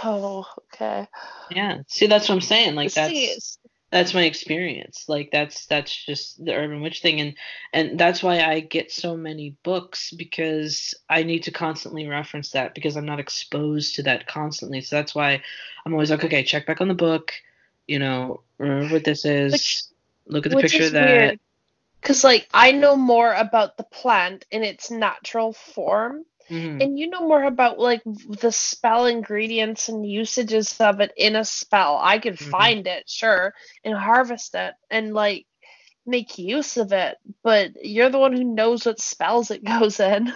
Oh, okay. Yeah. See, that's what I'm saying. Like, that's... Jeez. That's my experience. Like, that's that's just the urban witch thing. And, and that's why I get so many books, because I need to constantly reference that, because I'm not exposed to that constantly. So that's why I'm always like, okay, check back on the book. You know, remember what this is. Which, look at the picture of that. Because, like, I know more about the plant in its natural form. Mm-hmm. And you know more about, like, the spell ingredients and usages of it in a spell. I could mm-hmm. find it, sure, and harvest it and, like, make use of it. But you're the one who knows what spells it goes in.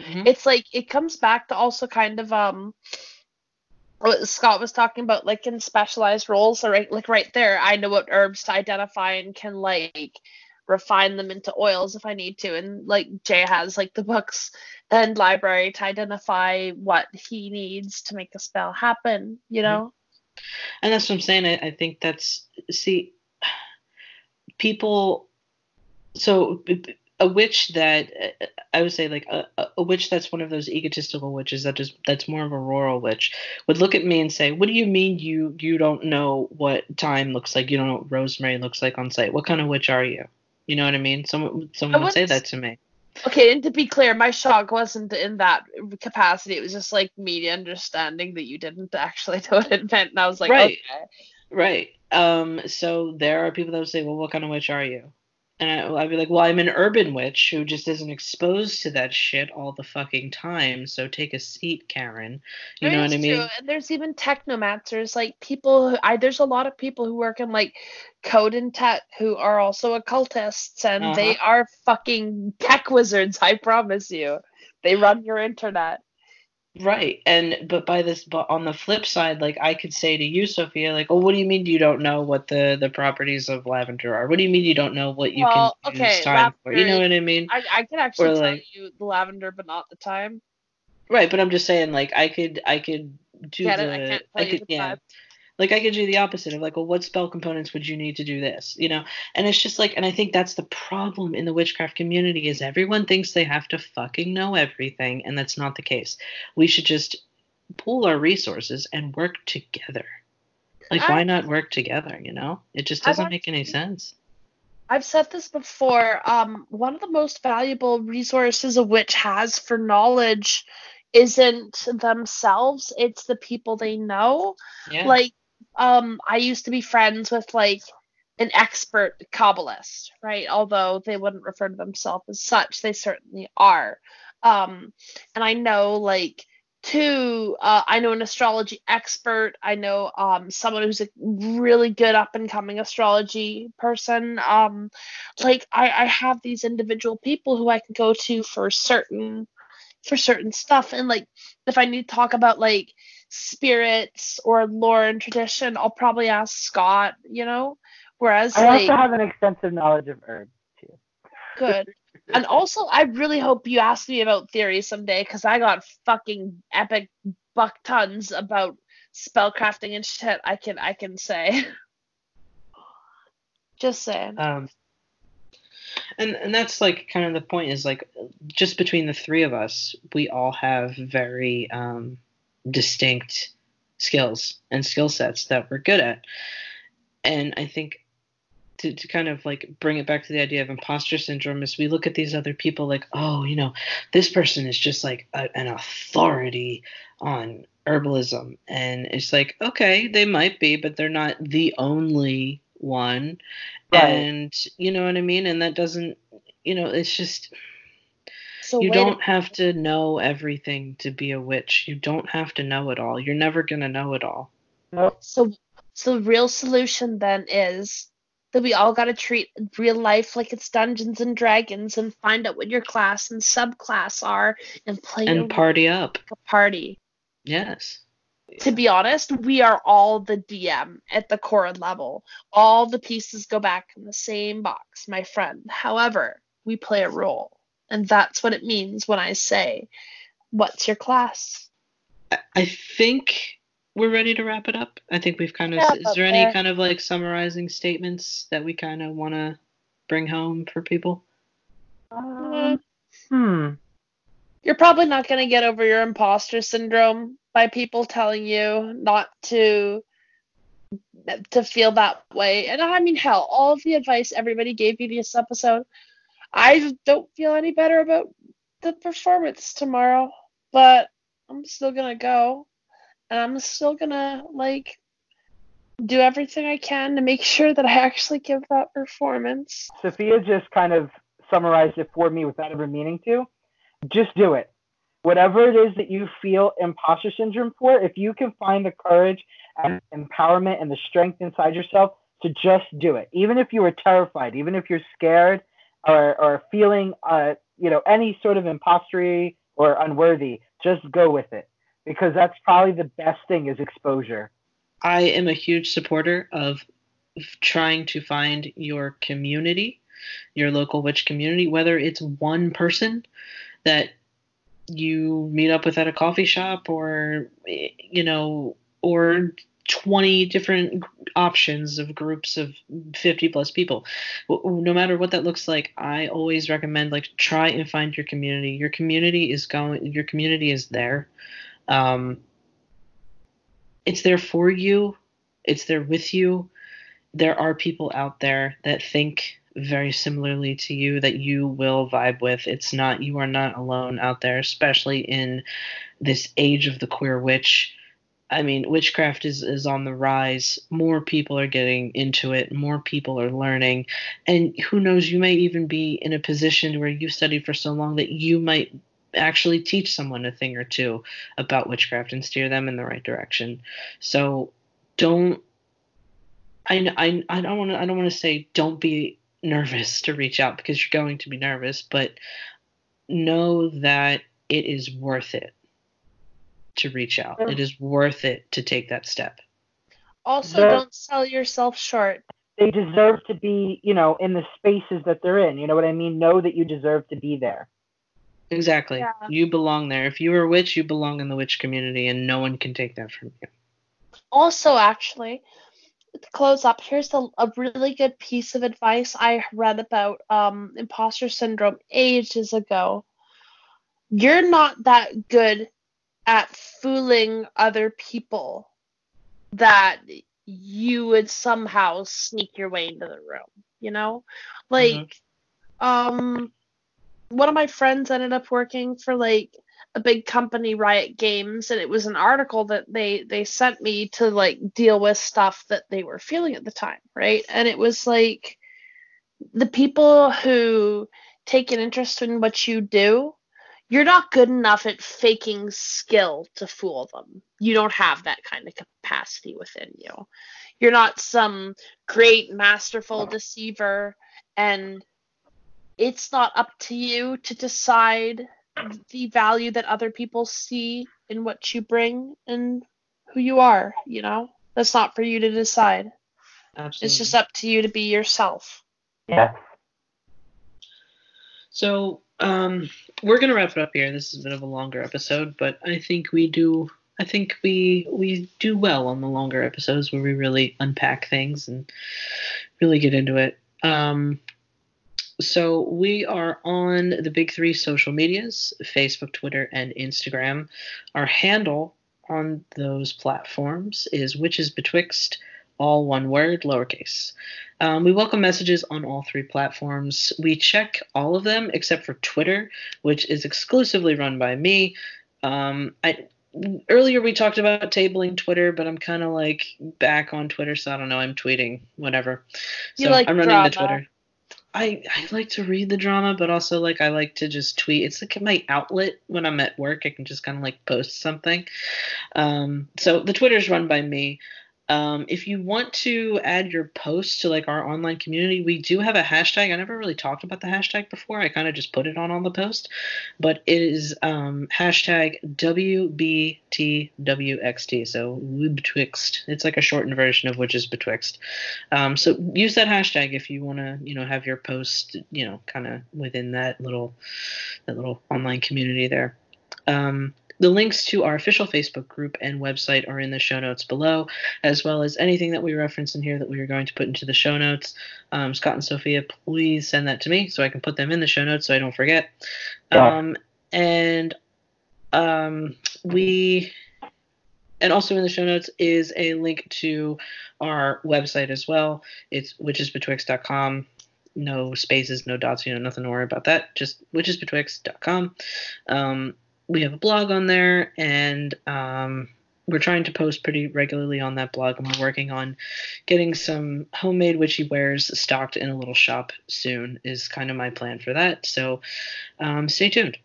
Mm-hmm. It's like, it comes back to also kind of um what Scott was talking about, like, in specialized roles. So right, like, right there, I know what herbs to identify and can, like... refine them into oils if I need to, and like Jay has like the books and library to identify what he needs to make a spell happen, you know. And that's what I'm saying. I, I think that's see people. So a witch that I would say like a, a witch that's one of those egotistical witches that just that's more of a rural witch would look at me and say, "What do you mean you you don't know what thyme looks like? You don't know what rosemary looks like on site? What kind of witch are you?" You know what I mean? Someone, someone would say that to me. Okay, and to be clear, my shock wasn't in that capacity. It was just like me understanding that you didn't actually know what it meant. And I was like, right. Okay. Right. Um, so there are people that would say, well, what kind of witch are you? And I, I'd be like, well, I'm an urban witch who just isn't exposed to that shit all the fucking time. So take a seat, Karen. You know what I mean? True. And there's even technomancers, like people. Who, I there's a lot of people who work in like code and tech who are also occultists, and uh-huh. they are fucking tech wizards. I promise you, they run your internet. Right, and but by this, but on the flip side, like I could say to you, Sophia, like, oh, what do you mean you don't know what the, the properties of lavender are? What do you mean you don't know what you well, can okay, use time lavender, for? You know what I mean? I, I could actually or tell like, you the lavender, but not the time. Right, but I'm just saying, like, I could, I could do Get the, it? I can't tell I could, you the yeah. Like, I could do the opposite of, like, well, what spell components would you need to do this, you know? And it's just, like, and I think that's the problem in the witchcraft community is everyone thinks they have to fucking know everything, and that's not the case. We should just pool our resources and work together. Like, I, why not work together, you know? It just doesn't make any sense. I've said this before. Um, one of the most valuable resources a witch has for knowledge isn't themselves. It's the people they know. Yeah. Like, Um, I used to be friends with, like, an expert Kabbalist, right? Although they wouldn't refer to themselves as such, they certainly are. Um, and I know, like, two, uh, I know an astrology expert. I know um, someone who's a really good up-and-coming astrology person. Um, like, I, I have these individual people who I can go to for certain, for certain stuff. And, like, if I need to talk about, like, spirits or lore and tradition, I'll probably ask Scott, you know, whereas I like, also have an extensive knowledge of herbs too. Good. And also I really hope you ask me about theory someday, because I got fucking epic buck tons about spellcrafting and shit I can I can say. Just saying. Um And and that's, like, kind of the point is, like, just between the three of us, we all have very um distinct skills and skill sets that we're good at. And I think to, to kind of like bring it back to the idea of imposter syndrome is we look at these other people like, oh, you know, this person is just like a, an authority on herbalism. And it's like, okay, they might be, but they're not the only one. Right. And you know what I mean? And that doesn't, you know, it's just... So you don't a- have to know everything to be a witch. You don't have to know it all. You're never going to know it all. Nope. So, so the real solution then is that we all got to treat real life like it's Dungeons and Dragons and find out what your class and subclass are and play and party up. Like a party. Yes. To be honest, we are all the D M at the core level. All the pieces go back in the same box, my friend. However, we play a role. And that's what it means when I say, what's your class? I think we're ready to wrap it up. I think we've kind of, yeah, is there any there. kind of like summarizing statements that we kind of want to bring home for people? Um, hmm. You're probably not going to get over your imposter syndrome by people telling you not to to feel that way. And I mean, hell, all of the advice everybody gave you this episode, I don't feel any better about the performance tomorrow, but I'm still going to go, and I'm still going to, like, do everything I can to make sure that I actually give that performance. Sophia just kind of summarized it for me without ever meaning to. Just do it. Whatever it is that you feel imposter syndrome for, if you can find the courage and empowerment and the strength inside yourself to just do it, even if you are terrified, even if you're scared or, or feeling, uh, you know, any sort of impostery or unworthy, just go with it, because that's probably the best thing is exposure. I am a huge supporter of trying to find your community, your local witch community, whether it's one person that you meet up with at a coffee shop, or, you know, or twenty different options of groups of fifty plus people. No matter what that looks like, I always recommend, like, try and find your community. Your community is going, your community is there. Um, it's there for you. It's there with you. There are people out there that think very similarly to you that you will vibe with. It's not, you are not alone out there, especially in this age of the queer witch. I mean, witchcraft is, is on the rise. More people are getting into it. More people are learning. And who knows, you may even be in a position where you studied for so long that you might actually teach someone a thing or two about witchcraft and steer them in the right direction. So don't, I, I, I don't want to, I don't want to say don't be nervous to reach out, because you're going to be nervous, but know that it is worth it to reach out. It is worth it to take that step. Also, they're, don't sell yourself short. They deserve to be, you know, in the spaces that they're in. You know what I mean? Know that you deserve to be there. Exactly. Yeah. You belong there. If you are a witch, you belong in the witch community, and no one can take that from you. Also, actually, to close up, here's a, a really good piece of advice I read about um, imposter syndrome ages ago. You're not that good at fooling other people that you would somehow sneak your way into the room, you know? Like, mm-hmm. um, one of my friends ended up working for, like, a big company, Riot Games, and it was an article that they, they sent me to, like, deal with stuff that they were feeling at the time, right? And it was, like, the people who take an interest in what you do, you're not good enough at faking skill to fool them. You don't have that kind of capacity within you. You're not some great, masterful deceiver, and it's not up to you to decide the value that other people see in what you bring and who you are, you know? That's not for you to decide. Absolutely. It's just up to you to be yourself. Yeah. So, Um, we're going to wrap it up here. This is a bit of a longer episode, but I think we do, I think we, we do well on the longer episodes where we really unpack things and really get into it. Um, so we are on the big three social medias, Facebook, Twitter, and Instagram. Our handle on those platforms is Witches Betwixt, all one word, lowercase. Um, we welcome messages on all three platforms. We check all of them except for Twitter, which is exclusively run by me. Um, I earlier we talked about tabling Twitter, but I'm kind of like back on Twitter, so I don't know. I'm tweeting, whatever. So you like I'm running drama. the Twitter. I, I like to read the drama, but also, like, I like to just tweet. It's like my outlet when I'm at work. I can just kind of, like, post something. Um, so the Twitter's run by me. Um, if you want to add your post to, like, our online community, we do have a hashtag. I never really talked about the hashtag before. I kind of just put it on all the posts, but it is um, hashtag W B T W X T. So betwixt. It's like a shortened version of Witches Betwixt. Um, so use that hashtag if you want to, you know, have your post, you know, kind of within that little that little online community there. Um, The links to our official Facebook group and website are in the show notes below, as well as anything that we reference in here that we are going to put into the show notes. Um, Scott and Sophia, please send that to me so I can put them in the show notes so I don't forget. Yeah. Um, and um, we... And also in the show notes is a link to our website as well. It's witches betwixt dot com. No spaces, no dots, you know, nothing to worry about that. Just witches betwixt dot com. Um, we have a blog on there, and um, we're trying to post pretty regularly on that blog. And we're working on getting some homemade witchy wares stocked in a little shop soon is kind of my plan for that. So um, stay tuned.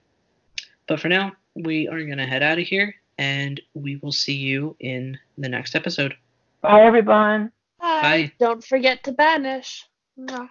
But for now, we are going to head out of here. And we will see you in the next episode. Bye, everyone. Bye. Bye. Don't forget to banish. No.